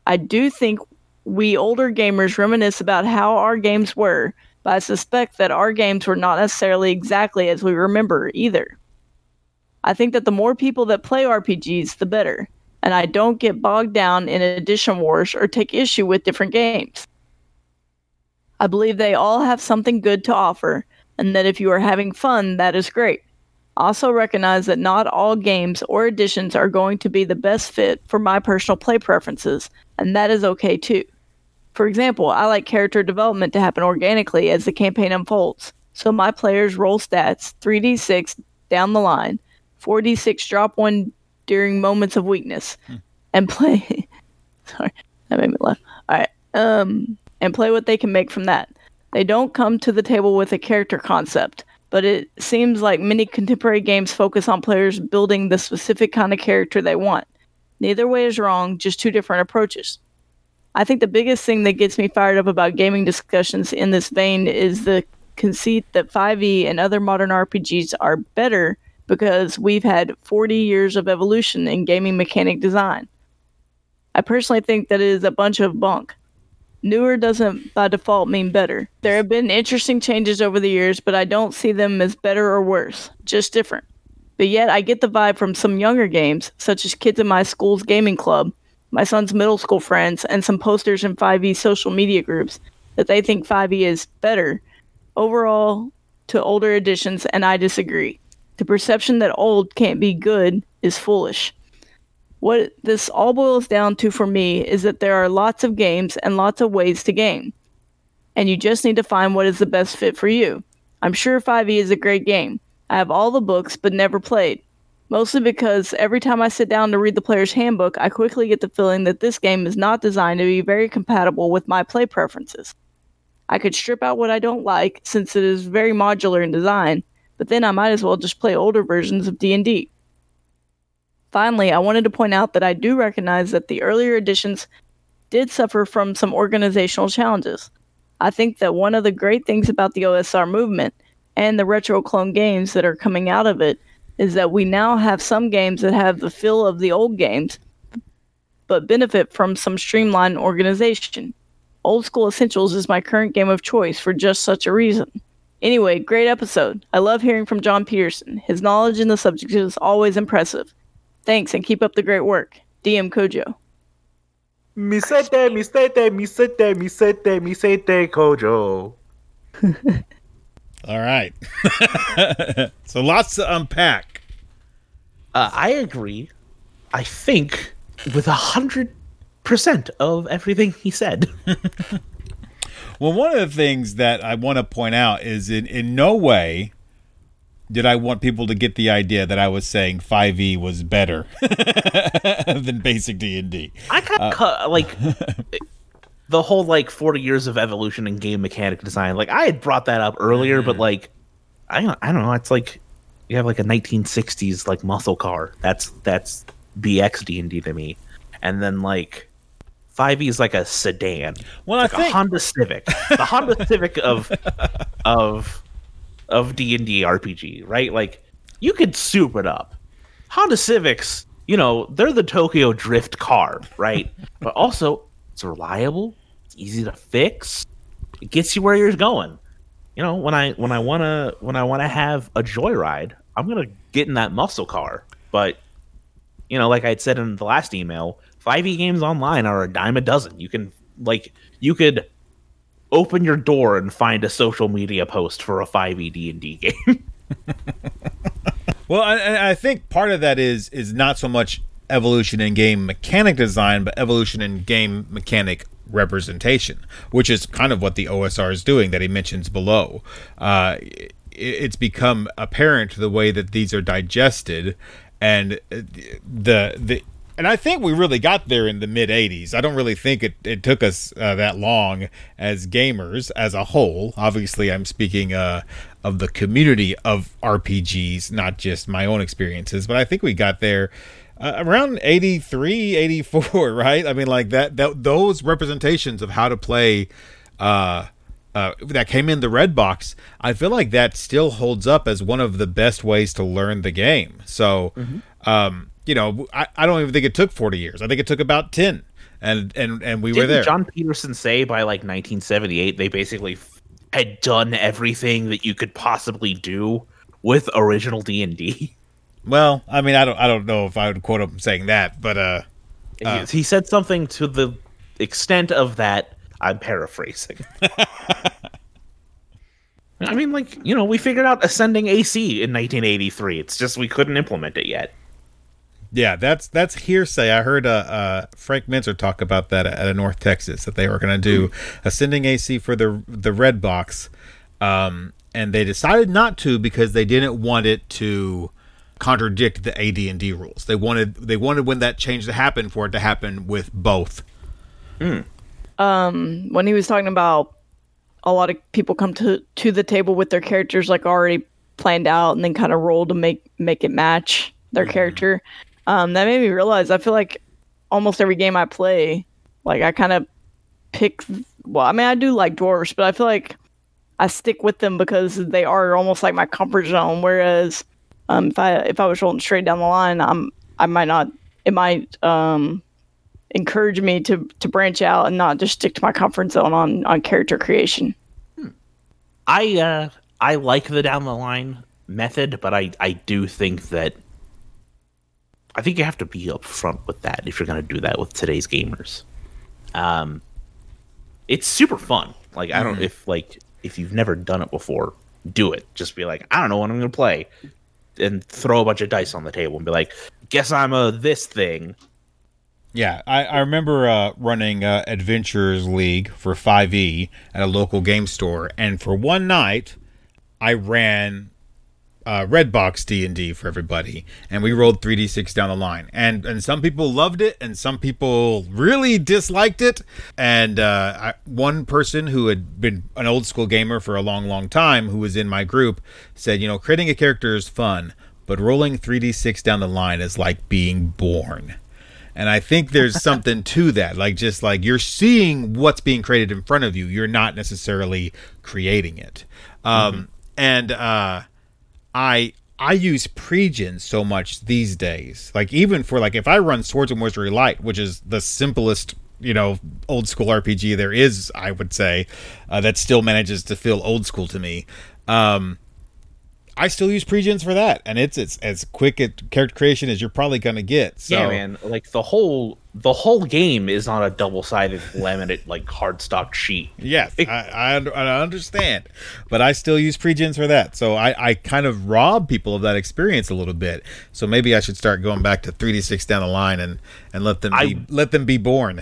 I do think we older gamers reminisce about how our games were, but I suspect that our games were not necessarily exactly as we remember either. I think that the more people that play R P Gs, the better, and I don't get bogged down in edition wars or take issue with different games. I believe they all have something good to offer, and that if you are having fun, that is great. Also recognize that not all games or editions are going to be the best fit for my personal play preferences, and that is okay too. For example, I like character development to happen organically as the campaign unfolds, so my players roll stats three d six down the line, four d six drop one during moments of weakness, hmm. and play sorry that made me laugh all right um and play what they can make from that. They don't come to the table with a character concept, but it seems like many contemporary games focus on players building the specific kind of character they want. Neither way is wrong, just two different approaches. I think the biggest thing that gets me fired up about gaming discussions in this vein is the conceit that five e and other modern R P Gs are better because we've had forty years of evolution in gaming mechanic design. I personally think that it is a bunch of bunk. Newer doesn't by default mean better. There have been interesting changes over the years, but I don't see them as better or worse, just different. But yet I get the vibe from some younger games, such as kids in my school's gaming club, my son's middle school friends, and some posters in five e social media groups, that they think five e is better overall to older editions, and I disagree. The perception that old can't be good is foolish. What this all boils down to for me is that there are lots of games and lots of ways to game, and you just need to find what is the best fit for you. I'm sure five e is a great game. I have all the books but never played, mostly because every time I sit down to read the player's handbook, I quickly get the feeling that this game is not designed to be very compatible with my play preferences. I could strip out what I don't like, since it is very modular in design, but then I might as well just play older versions of D and D. Finally, I wanted to point out that I do recognize that the earlier editions did suffer from some organizational challenges. I think that one of the great things about the O S R movement and the retro clone games that are coming out of it is that we now have some games that have the feel of the old games, but benefit from some streamlined organization. Old School Essentials is my current game of choice for just such a reason. Anyway, great episode. I love hearing from John Peterson. His knowledge in the subject is always impressive. Thanks, and keep up the great work. D M Kojo. Misete, misete, misete, misete, misete, Kojo. All right. So lots to unpack. Uh, I agree, I think, with one hundred percent of everything he said. Well, one of the things that I want to point out is in, in no way did I want people to get the idea that I was saying five e was better than basic D and D. I kind of uh, cut, like, the whole, like, forty years of evolution in game mechanic design. Like, I had brought that up earlier, but, like, I don't, I don't know. It's like you have, like, a nineteen sixties, like, muscle car. That's, that's B X D and D to me. And then, like, five e is like a sedan. Well, it's I like think a Honda Civic, the Honda Civic of of of D and D R P G, right? Like, you could soup it up. Honda Civics, you know, they're the Tokyo Drift car, right? But also, it's reliable, it's easy to fix, it gets you where you're going. You know, when I when I wanna when I wanna have a joyride, I'm gonna get in that muscle car. But you know, like I had said in the last email, five E games online are a dime a dozen. You can like you could open your door and find a social media post for a five E D and D game. Well, I, I think part of that is is not so much evolution in game mechanic design, but evolution in game mechanic representation, which is kind of what the O S R is doing that he mentions below. Uh, it, it's become apparent the way that these are digested, and the the and I think we really got there in the mid eighties. I don't really think it, it took us uh, that long as gamers as a whole. Obviously, I'm speaking uh, of the community of R P Gs, not just my own experiences, but I think we got there Uh, around eighty-three, eighty-four, right? I mean, like that, that those representations of how to play uh, uh, that came in the red box, I feel like that still holds up as one of the best ways to learn the game. So, mm-hmm. um, you know, I, I don't even think it took forty years. I think it took about ten, and and, and we Didn't were there. John Peterson say by like nineteen seventy-eight, they basically had done everything that you could possibly do with original D and D. Well, I mean, I don't, I don't know if I would quote him saying that, but uh, uh, he said something to the extent of that. I'm paraphrasing. I mean, like you know, we figured out ascending A C in nineteen eighty-three. It's just we couldn't implement it yet. Yeah, that's that's hearsay. I heard uh, uh, Frank Minzer talk about that at, at North Texas that they were going to do mm-hmm. ascending A C for the the red box, um, and they decided not to because they didn't want it to contradict the A D and D rules. They wanted they wanted when that change to happen for it to happen with both. Mm. Um, when he was talking about a lot of people come to, to the table with their characters like already planned out and then kind of roll to make, make it match their mm-hmm. character. Um, that made me realize I feel like almost every game I play, like I kind of pick, well, I mean, I do like dwarves, but I feel like I stick with them because they are almost like my comfort zone. Whereas Um, if I if I was rolling straight down the line, I'm I might not it might um, encourage me to, to branch out and not just stick to my comfort zone on, on character creation. Hmm. I uh, I like the down the line method, but I, I do think that I think you have to be upfront with that if you're going to do that with today's gamers. Um, it's super fun. Like I don't mm-hmm. if like if you've never done it before, do it. Just be like, I don't know what I'm going to play. And throw a bunch of dice on the table and be like, guess I'm a this thing. Yeah, I, I remember uh, running uh, Adventurers League for five E at a local game store. And for one night, I ran uh, Redbox D and D for everybody. And we rolled three D six down the line. And and some people loved it, and some people really disliked it. And uh, I, one person who had been an old school gamer for a long, long time who was in my group said, you know, creating a character is fun, but rolling three D six down the line is like being born. And I think there's something to that. Like, just like you're seeing what's being created in front of you. You're not necessarily creating it. Um, mm-hmm. And uh, I I use pregen so much these days. Like, even for like if I run Swords and Wizardry Light, which is the simplest, you know, old school R P G there is, I would say, uh, that still manages to feel old school to me. Um, I still use pregens for that, and it's it's as quick at character creation as you're probably gonna get. So. Yeah, man. Like the whole the whole game is on a double-sided laminate like cardstock sheet. Yes, I, I I understand, but I still use pregens for that. So I, I kind of rob people of that experience a little bit. So maybe I should start going back to three D six down the line and, and let them be, I, let them be born.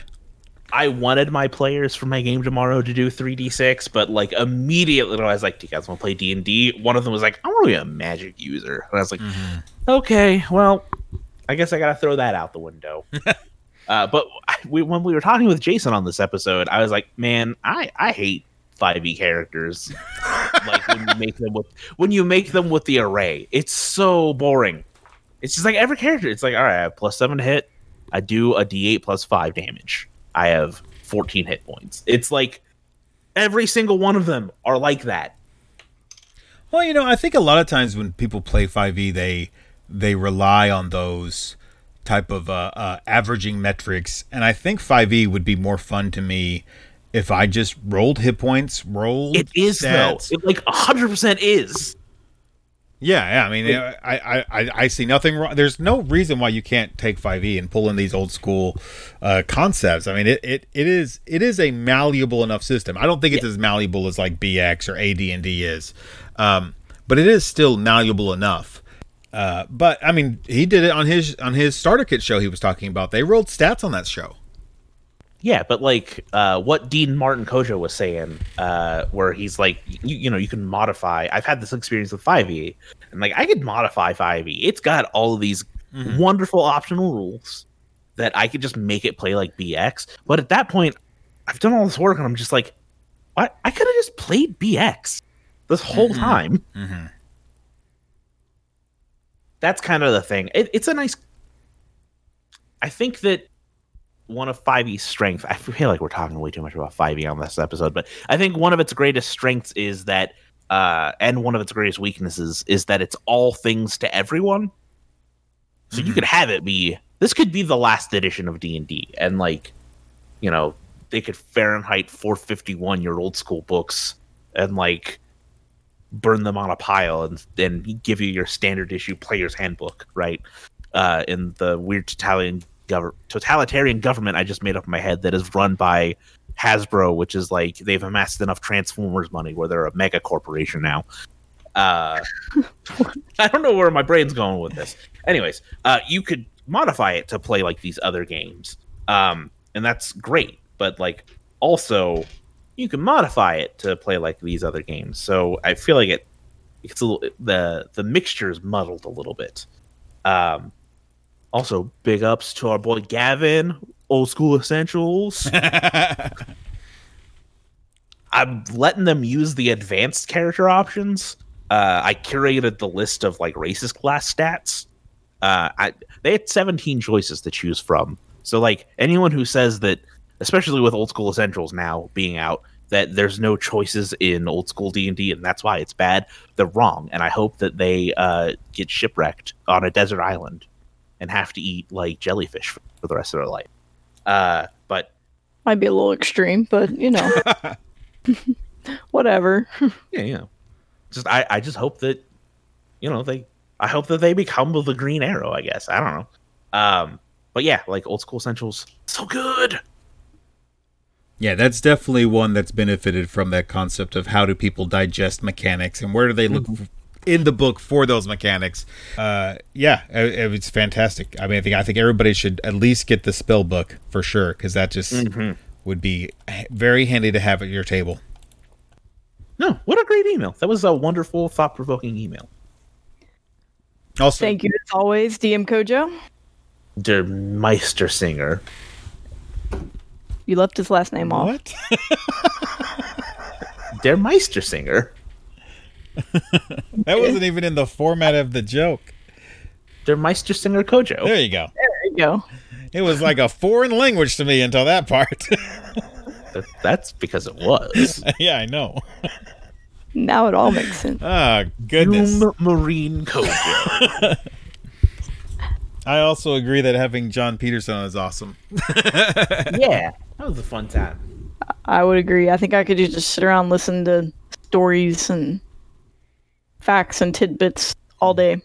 I wanted my players for my game tomorrow to do three D six, but like immediately I was like, do you guys want to play D and D? One of them was like, I want to be a magic user. And I was like, mm-hmm. okay, well, I guess I got to throw that out the window. uh, but we, when we were talking with Jason on this episode, I was like, man, I, I hate five E characters. Like when you make them with, when you make them with the array, it's so boring. It's just like every character. It's like, all right, I have plus seven to hit. I do a D eight plus five damage. I have fourteen hit points. It's like every single one of them are like that. Well, you know, I think a lot of times when people play five E, they they rely on those type of uh, uh, averaging metrics. And I think five E would be more fun to me if I just rolled hit points, rolled stats. It is, though. It like one hundred percent is. Yeah, yeah. I mean, it, I, I, I see nothing wrong. There's no reason why you can't take five E and pull in these old school uh, concepts. I mean, it, it, it is it is a malleable enough system. I don't think it's yeah. as malleable as like B X or A D and D is, um, but it is still malleable enough. Uh, but I mean, he did it on his on his Starter Kit show he was talking about. They rolled stats on that show. Yeah, but like uh, what Dean Martin Kojo was saying, uh, where he's like, you, you know, you can modify. I've had this experience with five E, and like I could modify five E. It's got all of these mm-hmm. wonderful optional rules that I could just make it play like B X. But at that point, I've done all this work, and I'm just like, what? I could have just played B X this whole mm-hmm. time. Mm-hmm. That's kind of the thing. It, it's a nice. I think that. One of five E's strengths, I feel like we're talking way too much about five E on this episode, but I think one of its greatest strengths is that, uh, and one of its greatest weaknesses is that it's all things to everyone. So mm-hmm. you could have it be, this could be the last edition of D and D, and like, you know, they could Fahrenheit four fifty-one your old school books and like burn them on a pile and then give you your standard issue player's handbook, right? Uh, in the weird Italian Gover- totalitarian government I just made up in my head that is run by Hasbro, which is like they've amassed enough Transformers money where they're a mega corporation now. Uh, I don't know where my brain's going with this. Anyways, uh, you could modify it to play like these other games, um, and that's great. But like, also, you can modify it to play like these other games. So I feel like it, it's a little, the the mixture is muddled a little bit. Um, Also, big ups to our boy Gavin, Old School Essentials. I'm letting them use the advanced character options. Uh, I curated the list of like racist class stats. Uh, I, they had seventeen choices to choose from. So like anyone who says that, especially with Old School Essentials now being out, that there's no choices in Old School D and D and that's why it's bad, they're wrong. And I hope that they uh, get shipwrecked on a desert island and have to eat like jellyfish for the rest of their life. Uh, but might be a little extreme, but you know, whatever. Yeah, yeah. Just I, I, just hope that you know they. I hope that they become the Green Arrow. I guess I don't know. Um, but yeah, like Old School Essentials, so good. Yeah, that's definitely one that's benefited from that concept of how do people digest mechanics and where do they look. For- in the book for those mechanics. Uh, yeah, it, it's fantastic. I mean, I think I think everybody should at least get the spell book for sure, because that just mm-hmm. would be very handy to have at your table. No, what a great email. That was a wonderful, thought-provoking email. Also, thank you, as always, D M Kojo. Der Meistersinger. You left his last name off. What? Der Meistersinger. That wasn't even in the format of the joke. Der Meistersinger Kojo. There you go. There you go. It was like a foreign language to me until that part. That's because it was. Yeah, I know. Now it all makes sense. Oh, goodness. Doom Marine Kojo. I also agree that having John Peterson is awesome. Yeah, that was a fun time. I would agree. I think I could just sit around and listen to stories and facts and tidbits all day.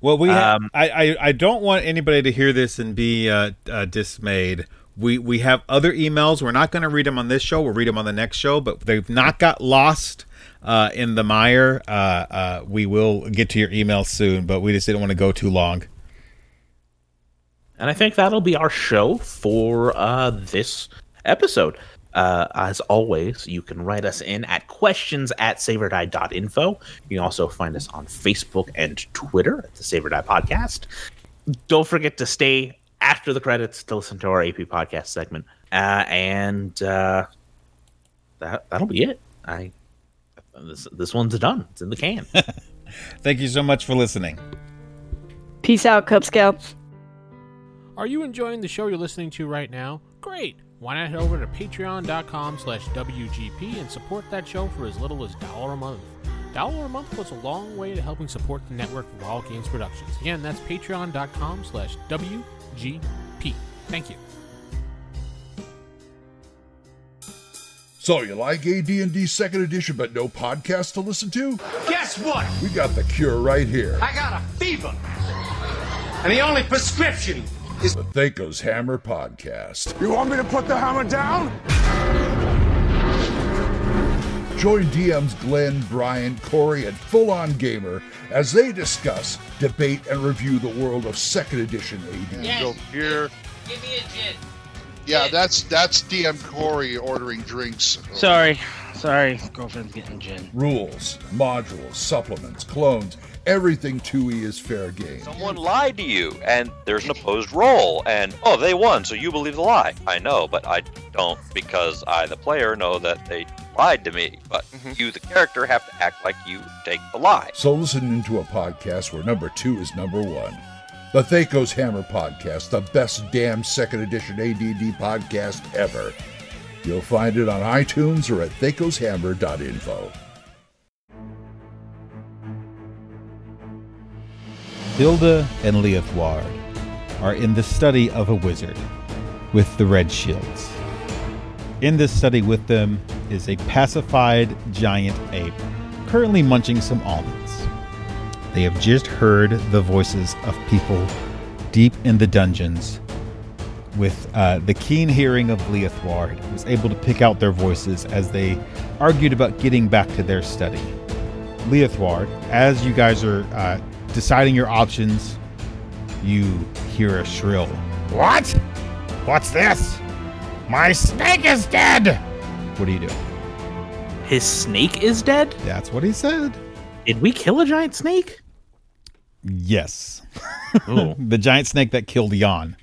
Well, we ha- um, I, I I don't want anybody to hear this and be uh, uh, dismayed. We we have other emails. We're not going to read them on this show. We'll read them on the next show. But they've not got lost uh, in the mire. Uh, uh, we will get to your emails soon. But we just didn't want to go too long. And I think that'll be our show for uh, this episode. Uh, as always, you can write us in at questions at save or die dot info. You can also find us on Facebook and Twitter at the Save or Die Podcast. Don't forget to stay after the credits to listen to our A P Podcast segment. Uh, and uh, that, that'll be it. I this, this one's done. It's in the can. Thank you so much for listening. Peace out, Cub Scouts. Are you enjoying the show you're listening to right now? Great! Why not head over to patreon.com slash WGP and support that show for as little as a dollar a month. Dollar a month goes a long way to helping support the network for Wild Games Productions. Again, that's patreon.com slash WGP. Thank you. So you like A D and D second edition but no podcast to listen to? Yes! guess what? We got the cure right here. I got a fever. And the only prescription is the Thaco's Hammer podcast. You want me to put the hammer down? Join D Ms Glenn, Brian, Corey, and Full On Gamer as they discuss, debate, and review the world of second edition A D. Yes. Go here. Give me a gin. Yeah, that's that's D M Corey ordering drinks. Sorry, sorry, girlfriend's getting gin. Rules, modules, supplements, clones, everything two E is fair game. Someone lied to you, and there's an opposed roll, and oh, they won, so you believe the lie. I know, but I don't, because I, the player, know that they lied to me, but mm-hmm. you, the character, have to act like you take the lie. So listen into a podcast where number two is number one. The Thaco's Hammer Podcast, the best damn second edition A D D podcast ever. You'll find it on iTunes or at thacoshammer dot info. Hilda and Leothward are in the study of a wizard with the Red Shields. In this study with them is a pacified giant ape, currently munching some almonds. They have just heard the voices of people deep in the dungeons. With uh, the keen hearing of Leothward, was able to pick out their voices as they argued about getting back to their study. Leothward, as you guys are uh, deciding your options, you hear a shrill, "What? What's this? My snake is dead!" What do you do? His snake is dead? That's what he said. Did we kill a giant snake? Yes. The giant snake that killed Jan.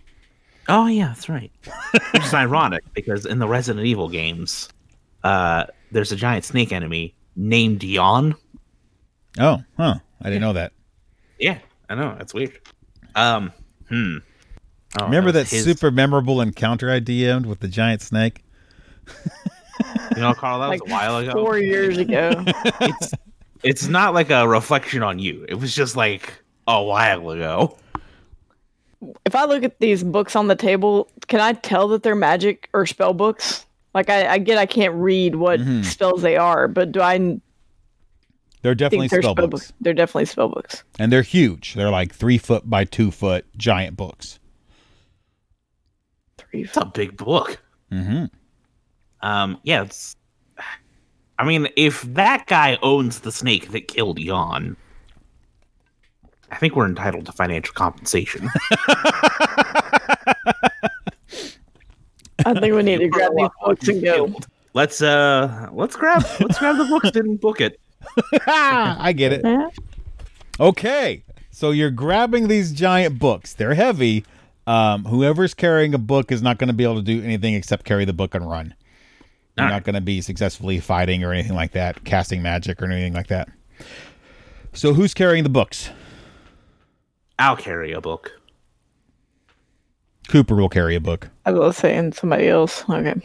Oh, yeah, that's right. Which is ironic, because in the Resident Evil games, uh, there's a giant snake enemy named Jan. Oh, huh. I didn't yeah. know that. Yeah, I know. That's weird. Um, hmm. Oh, Remember that, that his... super memorable encounter I D M'd with the giant snake? You know, Carl, that like was a while ago. Four years ago. It's... It's not like a reflection on you. It was just like a while ago. If I look at these books on the table, can I tell that they're magic or spell books? Like, I, I get I can't read what mm-hmm. spells they are, but do I... They're definitely they're spell, spell books. books. They're definitely spell books. And they're huge. They're like three foot by two foot giant books. Three foot. That's a big book. Mm-hmm. Um, yeah, it's... I mean, if that guy owns the snake that killed Jan, I think we're entitled to financial compensation. I think we need to grab these books and go. Let's uh, let's grab let's grab the books and book it. I get it. Okay, so you're grabbing these giant books. They're heavy. Um, whoever's carrying a book is not going to be able to do anything except carry the book and run. You're not going to be successfully fighting or anything like that, casting magic or anything like that. So who's carrying the books? I'll carry a book. Cooper will carry a book. I was saying somebody else. Okay.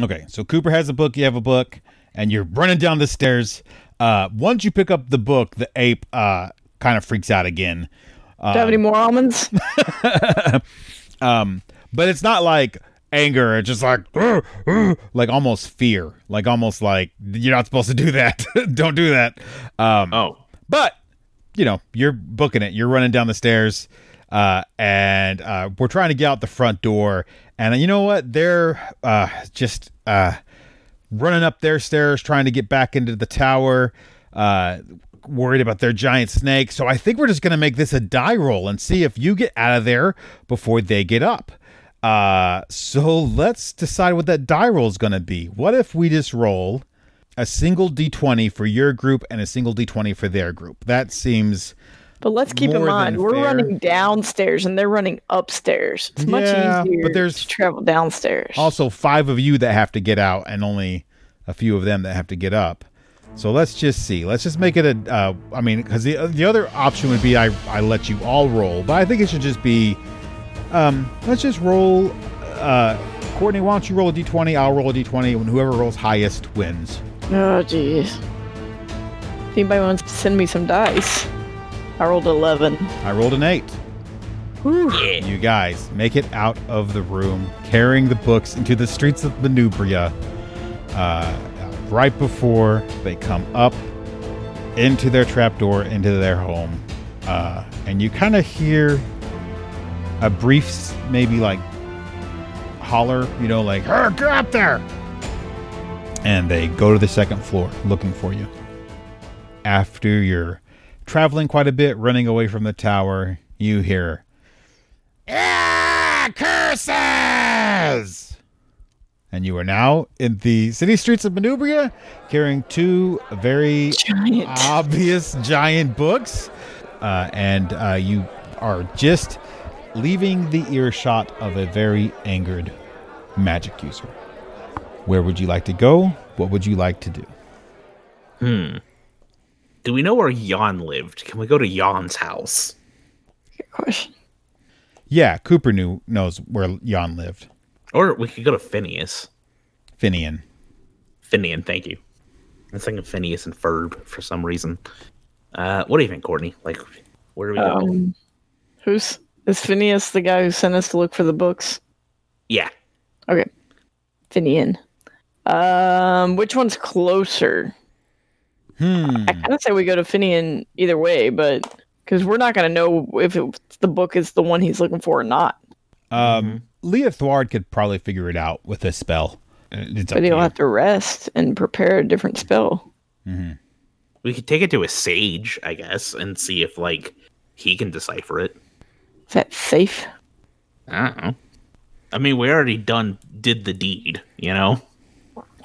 Okay, so Cooper has a book, you have a book, and you're running down the stairs. Uh, once you pick up the book, the ape uh, kind of freaks out again. Um, Do you have any more almonds? um, but it's not like... anger, just like uh, uh, like almost fear, like almost like you're not supposed to do that. Don't do that. Um, oh, but you know you're booking it. You're running down the stairs, uh, and uh, we're trying to get out the front door. And uh, you know what? They're uh, just uh, running up their stairs, trying to get back into the tower. Uh, worried about their giant snake. So I think we're just gonna make this a die roll and see if you get out of there before they get up. Uh, so let's decide what that die roll is going to be. What if we just roll a single d twenty for your group and a single d twenty for their group? That seems But let's keep in mind, we're fair. running downstairs and they're running upstairs. It's much yeah, easier but there's to travel downstairs. Also five of you that have to get out and only a few of them that have to get up. So let's just see. Let's just make it a, uh, I mean, because the, the other option would be I, I let you all roll, but I think it should just be Um, let's just roll, uh, Courtney, why don't you roll a d twenty, I'll roll a d twenty, and whoever rolls highest wins. Oh, jeez. If anybody wants to send me some dice, I rolled eleven. I rolled an eight. Whew. Yeah. You guys, make it out of the room, carrying the books into the streets of Manubria, uh, right before they come up into their trapdoor, into their home. Uh, and you kind of hear a brief, maybe like holler, you know, like, hey, get up there. And they go to the second floor looking for you. After you're traveling quite a bit, running away from the tower, you hear, yeah, curses! And you are now in the city streets of Manubria, carrying two very giant. obvious giant books. Uh, and uh, you are just leaving the earshot of a very angered magic user. Where would you like to go? What would you like to do? Hmm. Do we know where Jan lived? Can we go to Jan's house? Good question. Yeah, Cooper knew knows where Jan lived. Or we could go to Phineas. Finian. Finian, thank you. I was thinking Phineas and Ferb for some reason. Uh, what do you think, Courtney? Like, where are we um, going? Who's is Phineas the guy who sent us to look for the books? Yeah. Okay. Finian. Um, which one's closer? Hmm. I kind of say we go to Finian either way, but because we're not going to know if, it, if the book is the one he's looking for or not. Um. Leah Thward could probably figure it out with a spell. It's but he'll here. have to rest and prepare a different spell. Mm-hmm. We could take it to a sage, I guess, and see if, like, he can decipher it. Is that safe? I don't know. I mean, we already done did the deed, you know?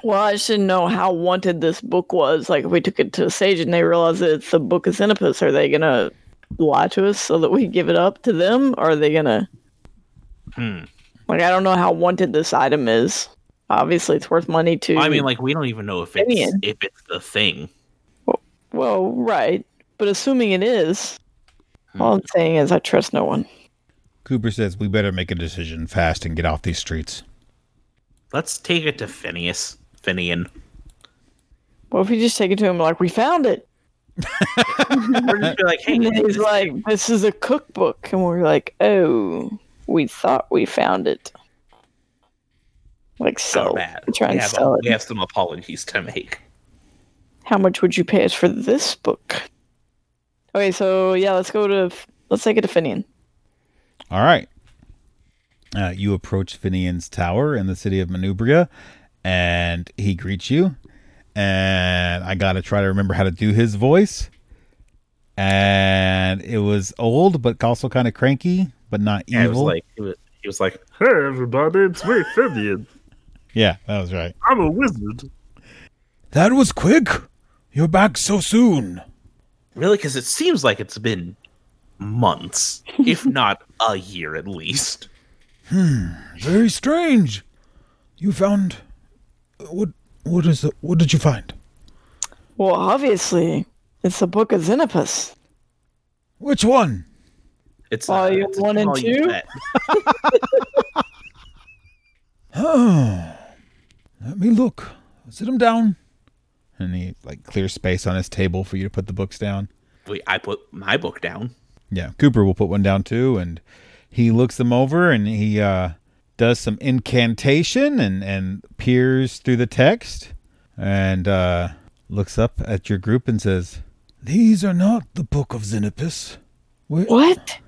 Well, I just didn't know how wanted this book was. Like, if we took it to a sage and they realize that it's the Book of Xenopus, are they going to lie to us so that we give it up to them? Or are they going to... Hmm. Like, I don't know how wanted this item is. Obviously, it's worth money to... I mean, like, we don't even know if it's, if it's the thing. Well, well, right. But assuming it is, hmm. all I'm saying is I trust no one. Cooper says we better make a decision fast and get off these streets. Let's take it to Phineas. Finian. Well, if we just take it to him, like, we found it. We're just like, hey, and he's like, thing. This is a cookbook. And we're like, oh... We thought we found it. Like, so. Try and sell it. We have some apologies to make. How much would you pay us for this book? Okay, so, yeah, let's go to... Let's take it to Finian. All right. Uh, you approach Finian's tower in the city of Manubria, and he greets you. And I gotta try to remember how to do his voice. And it was old, but also kind of cranky. But not yeah, evil. It was like, it was, he was like, hey, everybody, it's me, Finian. Yeah, that was right. I'm a wizard. That was quick. You're back so soon. Really? Because it seems like it's been months, if not a year at least. Hmm. Very strange. You found... What? What is the, What did you find? Well, obviously, it's the Book of Xenopus. Which one? It's volume uh, one and two. Oh, let me look. Sit him down. And he like clears space on his table for you to put the books down. Wait, I put my book down. Yeah, Cooper will put one down too, and he looks them over, and he uh, does some incantation and and peers through the text, and uh, looks up at your group and says, "These are not the Book of Xenopus." We're- what?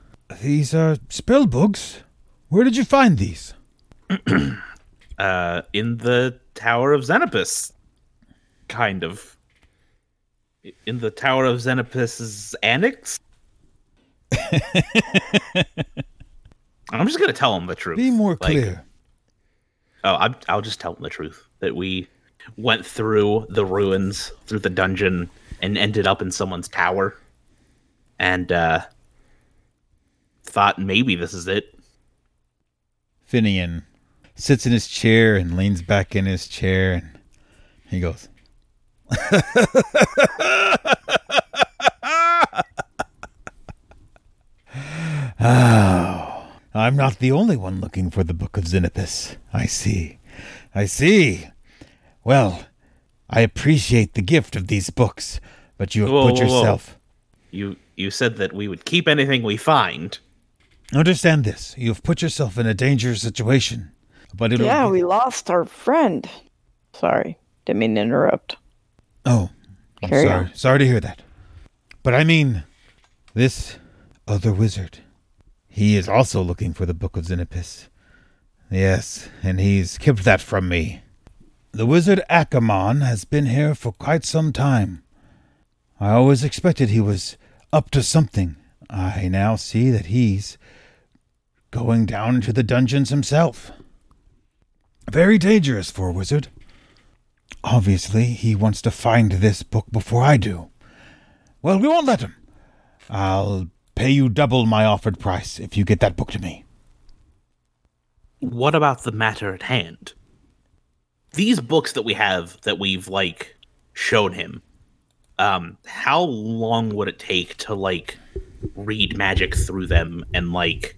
These are spell books. Where did you find these? uh, in the Tower of Xenopus. Kind of. In the Tower of Xenopus's annex? I'm just going to tell him the truth. Be more like, clear. Oh, I'm, I'll just tell him the truth. That we went through the ruins, through the dungeon, and ended up in someone's tower. And, uh... thought maybe this is it. Finian sits in his chair and leans back in his chair, and he goes, "Oh, I'm not the only one looking for the Book of Xenopus. I see. I see. Well, I appreciate the gift of these books, but you have whoa, put whoa, yourself... Whoa. You, you said that we would keep anything we find. Understand this. You've put yourself in a dangerous situation. But it'll yeah, we lost our friend. Sorry. Didn't mean to interrupt. Oh, I'm sorry. Sorry to hear that. But I mean, this other wizard, he is also looking for the Book of Xenopus. Yes, and he's kept that from me. The wizard Akamon has been here for quite some time. I always expected he was up to something. I now see that he's going down into the dungeons himself. Very dangerous for a wizard. Obviously, he wants to find this book before I do. Well, we won't let him. I'll pay you double my offered price if you get that book to me. What about the matter at hand? These books that we have that we've, like, shown him, um, how long would it take to, like, read magic through them and, like,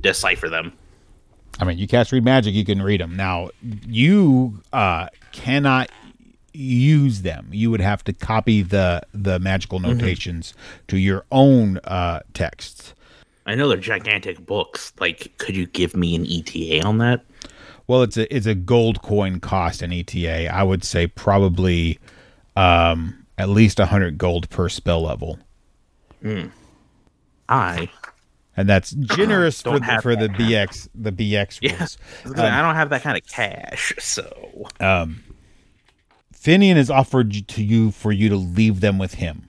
decipher them? I mean, you cast read magic, you can read them. Now, you uh, cannot use them. You would have to copy the, the magical notations mm-hmm. to your own uh, texts. I know they're gigantic books. Like, could you give me an E T A on that? Well, it's a it's a gold coin cost, an E T A. I would say probably um, at least one hundred gold per spell level. Mm. I... And that's generous for the, for the B X the B X rules. Yeah. Um, I don't have that kind of cash, so. Um, Finian has offered to you for you to leave them with him.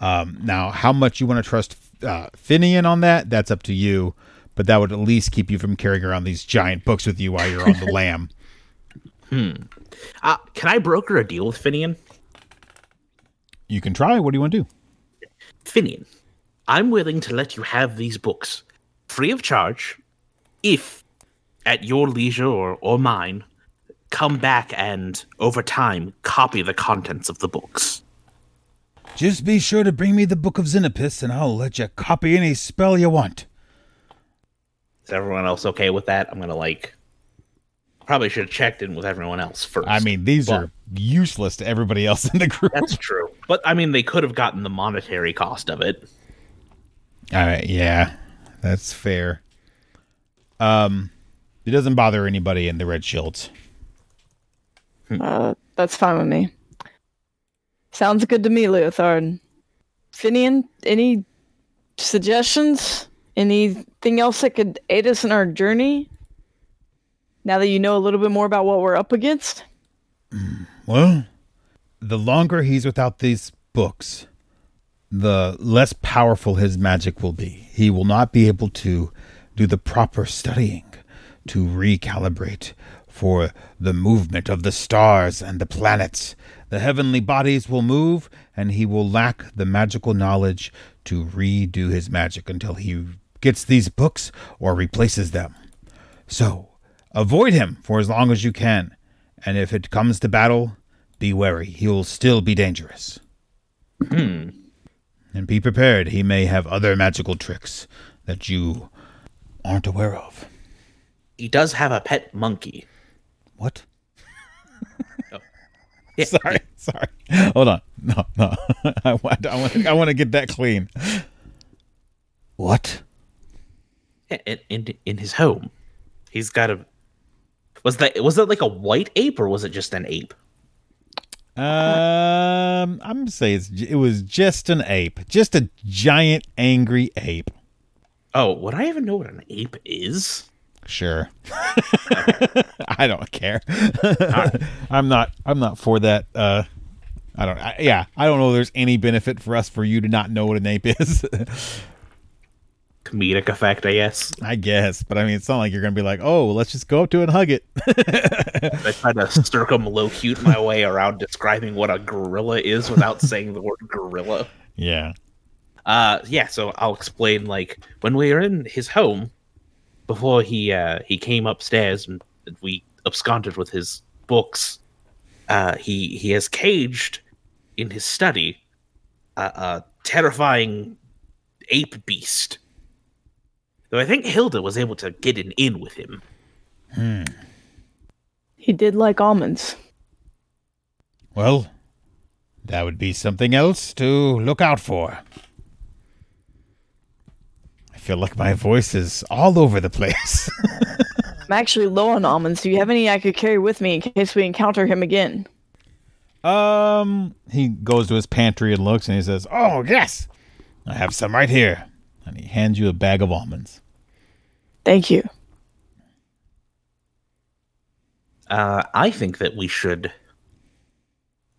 Um, now, how much you want to trust uh, Finian on that? That's up to you. But that would at least keep you from carrying around these giant books with you while you're on the lam. Hmm. Uh, can I broker a deal with Finian? You can try. What do you want to do? Finian, I'm willing to let you have these books free of charge if, at your leisure or, or mine, come back and, over time, copy the contents of the books. Just be sure to bring me the Book of Xenopus, and I'll let you copy any spell you want. Is everyone else okay with that? I'm going to, like... Probably should have checked in with everyone else first. I mean, these but, are useless to everybody else in the group. That's true. But, I mean, they could have gotten the monetary cost of it. All right, yeah, that's fair. Um, it doesn't bother anybody in the Red Shields. Uh, that's fine with me. Sounds good to me, Leothard. Finian, any suggestions? Anything else that could aid us in our journey? Now that you know a little bit more about what we're up against? Well, the longer he's without these books, the less powerful his magic will be. He will not be able to do the proper studying to recalibrate for the movement of the stars and the planets. The heavenly bodies will move, and he will lack the magical knowledge to redo his magic until he gets these books or replaces them. So, avoid him for as long as you can, and if it comes to battle, be wary. He will still be dangerous. Hmm. And be prepared, he may have other magical tricks that you aren't aware of. He does have a pet monkey. What? Oh. Yeah. Sorry, sorry. Hold on. No, no. I, I, want, I want to get that clean. What? In, in, in his home. He's got a... Was that, was that like a white ape, or was it just an ape? Um, I'm gonna say it's, it was just an ape, just a giant angry ape. Oh, would I even know what an ape is? Sure. Okay. I don't care. Right. I'm not. I'm not for that. Uh, I don't. I, yeah, I don't know. If there's any benefit for us for you to not know what an ape is. Comedic effect, I guess. I guess, but I mean, it's not like you're gonna be like, "Oh, well, let's just go up to it and hug it." I try to circumlocute my way around describing what a gorilla is without saying the word gorilla. Yeah. Uh, yeah. So I'll explain. Like when we were in his home before he uh, he came upstairs and we absconded with his books. Uh, he he has caged in his study a, a terrifying ape beast. Though I think Hilda was able to get an in with him. Hmm. He did like almonds. Well, that would be something else to look out for. I feel like my voice is all over the place. I'm actually low on almonds. Do you have any I could carry with me in case we encounter him again? Um, he goes to his pantry and looks, and he says, "Oh, yes, I have some right here." And he hands you a bag of almonds. Thank you. Uh, I think that we should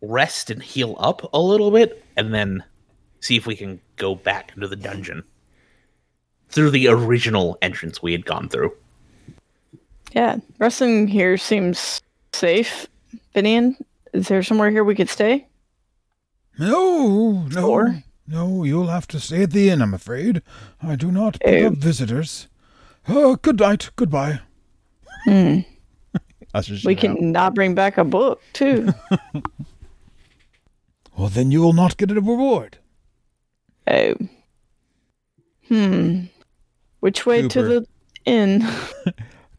rest and heal up a little bit, and then see if we can go back into the dungeon through the original entrance we had gone through. Yeah, resting here seems safe. Vinian, is there somewhere here we could stay? No, no. Or? No, you'll have to stay at the inn, I'm afraid. I do not pick um, up visitors. Uh, good night. Goodbye. Hmm. We can out. not bring back a book, too. Well, then you will not get a reward. Oh. Hmm. Which way Cooper. to the inn?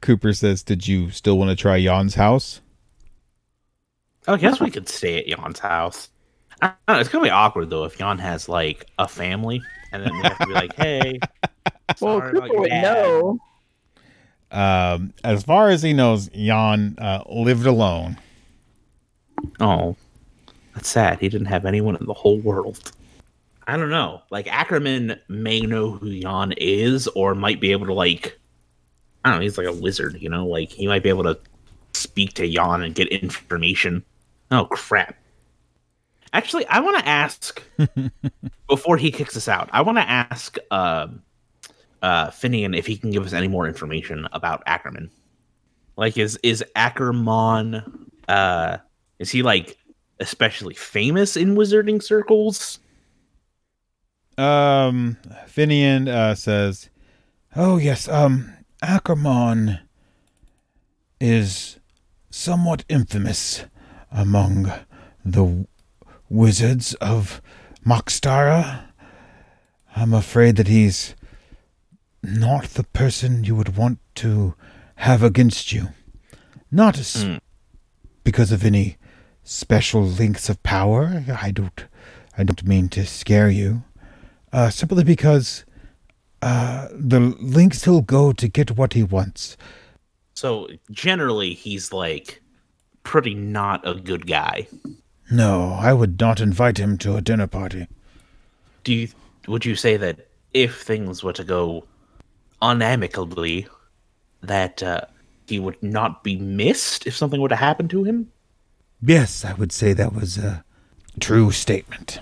Cooper says, "Did you still want to try Jan's house?" I guess we could stay at Jan's house. I don't know, it's going to be awkward, though, if Jan has, like, a family. And then we have to be like, hey. Well, Cooper would know. Um, as far as he knows, Jan uh, lived alone. Oh. That's sad. He didn't have anyone in the whole world. I don't know. Like, Ackerman may know who Jan is, or might be able to, like... I don't know, he's like a wizard, you know? Like, he might be able to speak to Jan and get information. Oh, crap. Actually, I want to ask... before he kicks us out, I want to ask uh, uh, Finian if he can give us any more information about Ackerman. Like, is, is Ackerman... Uh, is he, like... especially famous in wizarding circles? Um, Finian uh, says, "Oh yes, um, Ackerman is somewhat infamous among the w- wizards of Mokstara. I'm afraid that he's not the person you would want to have against you. Not s- mm. because of any special links of power. I don't I don't mean to scare you. Uh, simply because uh, the links he'll go to get what he wants. So generally he's like pretty not a good guy. No, I would not invite him to a dinner party. Do you would you say that if things were to go unamicably that uh, he would not be missed if something were to happen to him?" "Yes, I would say that was a true statement."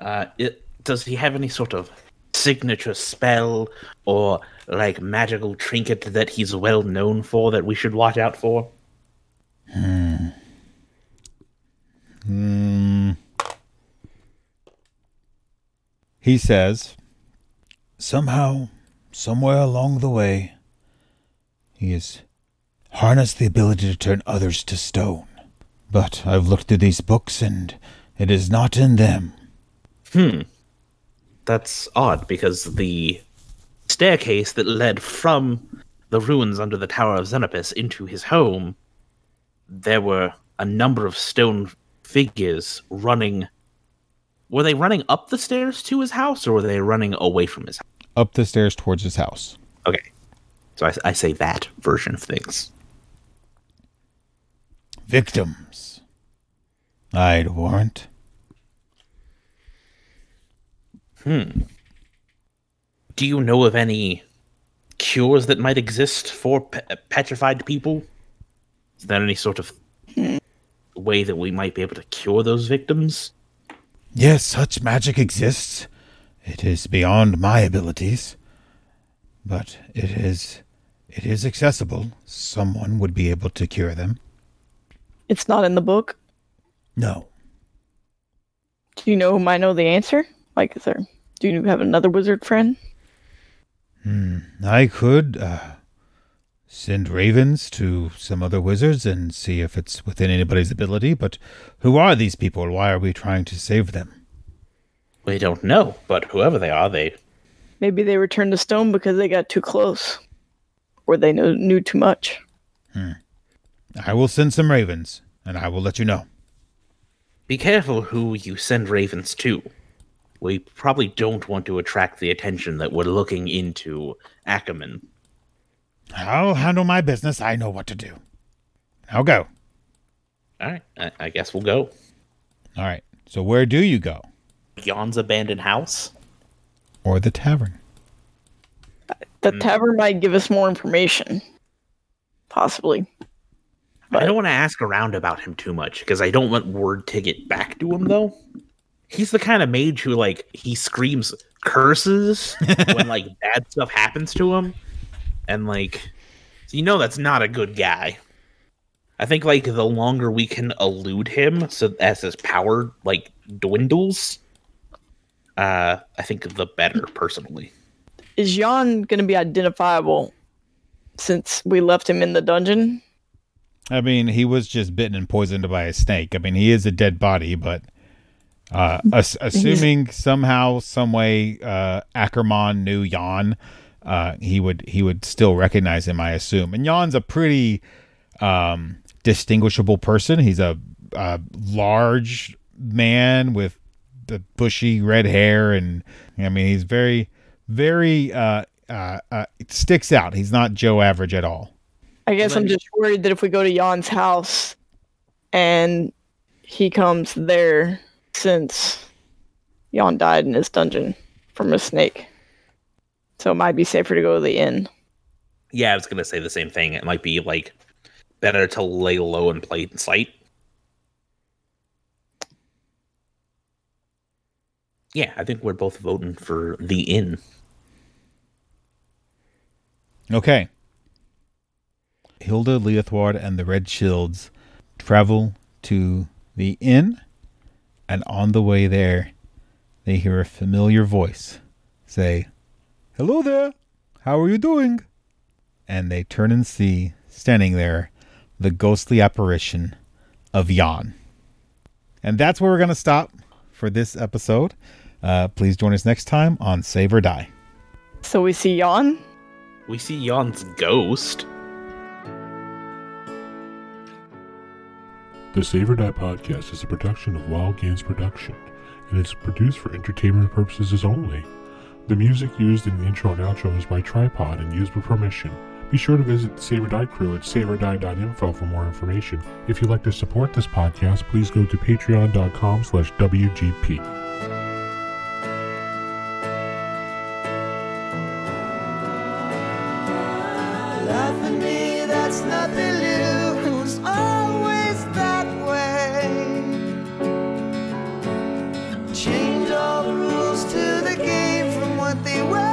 Uh, it, does he have any sort of signature spell or, like, magical trinket that he's well known for that we should watch out for?" Hmm. Hmm. He says, "Somehow, somewhere along the way, he has harnessed the ability to turn others to stone. But I've looked through these books, and it is not in them." Hmm. That's odd, because the staircase that led from the ruins under the Tower of Xenopus into his home, there were a number of stone figures running. Were they running up the stairs to his house, or were they running away from his house? Up the stairs towards his house. Okay. So I, I say that version of things. Victims, I'd warrant. Hmm. Do you know of any cures that might exist for pe- petrified people? Is there any sort of way that we might be able to cure those victims?" "Yes, such magic exists. It is beyond my abilities, but it is, it is accessible. Someone would be able to cure them." "It's not in the book?" "No." "Do you know who might know the answer? Like, is there, do you have another wizard friend?" Hmm. I could uh, send ravens to some other wizards and see if it's within anybody's ability, but who are these people? Why are we trying to save them?" "We don't know, but whoever they are, they..." "Maybe they returned to stone because they got too close, or they knew, knew too much." Hmm. "I will send some ravens, and I will let you know." "Be careful who you send ravens to. We probably don't want to attract the attention that we're looking into Ackerman." "I'll handle my business. I know what to do. Now go." All right. I, I guess we'll go. All right. So where do you go? Jan's abandoned house? Or the tavern? The tavern might give us more information. Possibly. But I don't want to ask around about him too much, because I don't want word to get back to him, though. He's the kind of mage who, like, he screams curses when, like, bad stuff happens to him. And, like, so you know that's not a good guy. I think, like, the longer we can elude him so as his power, like, dwindles, uh, I think the better, personally. Is Jan going to be identifiable since we left him in the dungeon? I mean, he was just bitten and poisoned by a snake. I mean, he is a dead body, but uh, ass- assuming somehow, some way, uh, Ackerman knew Jan, uh, he would he would still recognize him, I assume. And Jan's a pretty um, distinguishable person. He's a, a large man with the bushy red hair, and I mean, he's very. Very, uh, uh, uh, it sticks out. He's not Joe average at all. I guess I'm just worried that if we go to Jan's house and he comes there, since Jan died in his dungeon from a snake, so it might be safer to go to the inn. Yeah, I was going to say the same thing. It might be, like, better to lay low and play in sight. Yeah, I think we're both voting for the inn. Okay. Hilda, Leothward, and the Red Shields travel to the inn, and on the way there, they hear a familiar voice say, "Hello there, how are you doing?" And they turn and see, standing there, the ghostly apparition of Jan. And that's where we're going to stop for this episode. Uh, please join us next time on Save or Die. So we see Jan? We see Jan's ghost. The Save or Die podcast is a production of Wild Games Production, and it's produced for entertainment purposes only. The music used in the intro and outro is by Tripod and used with permission. Be sure to visit the Save or Die crew at save or die dot info for more information. If you'd like to support this podcast, please go to patreon.com slash WGP. Change all the rules to the game from what they were.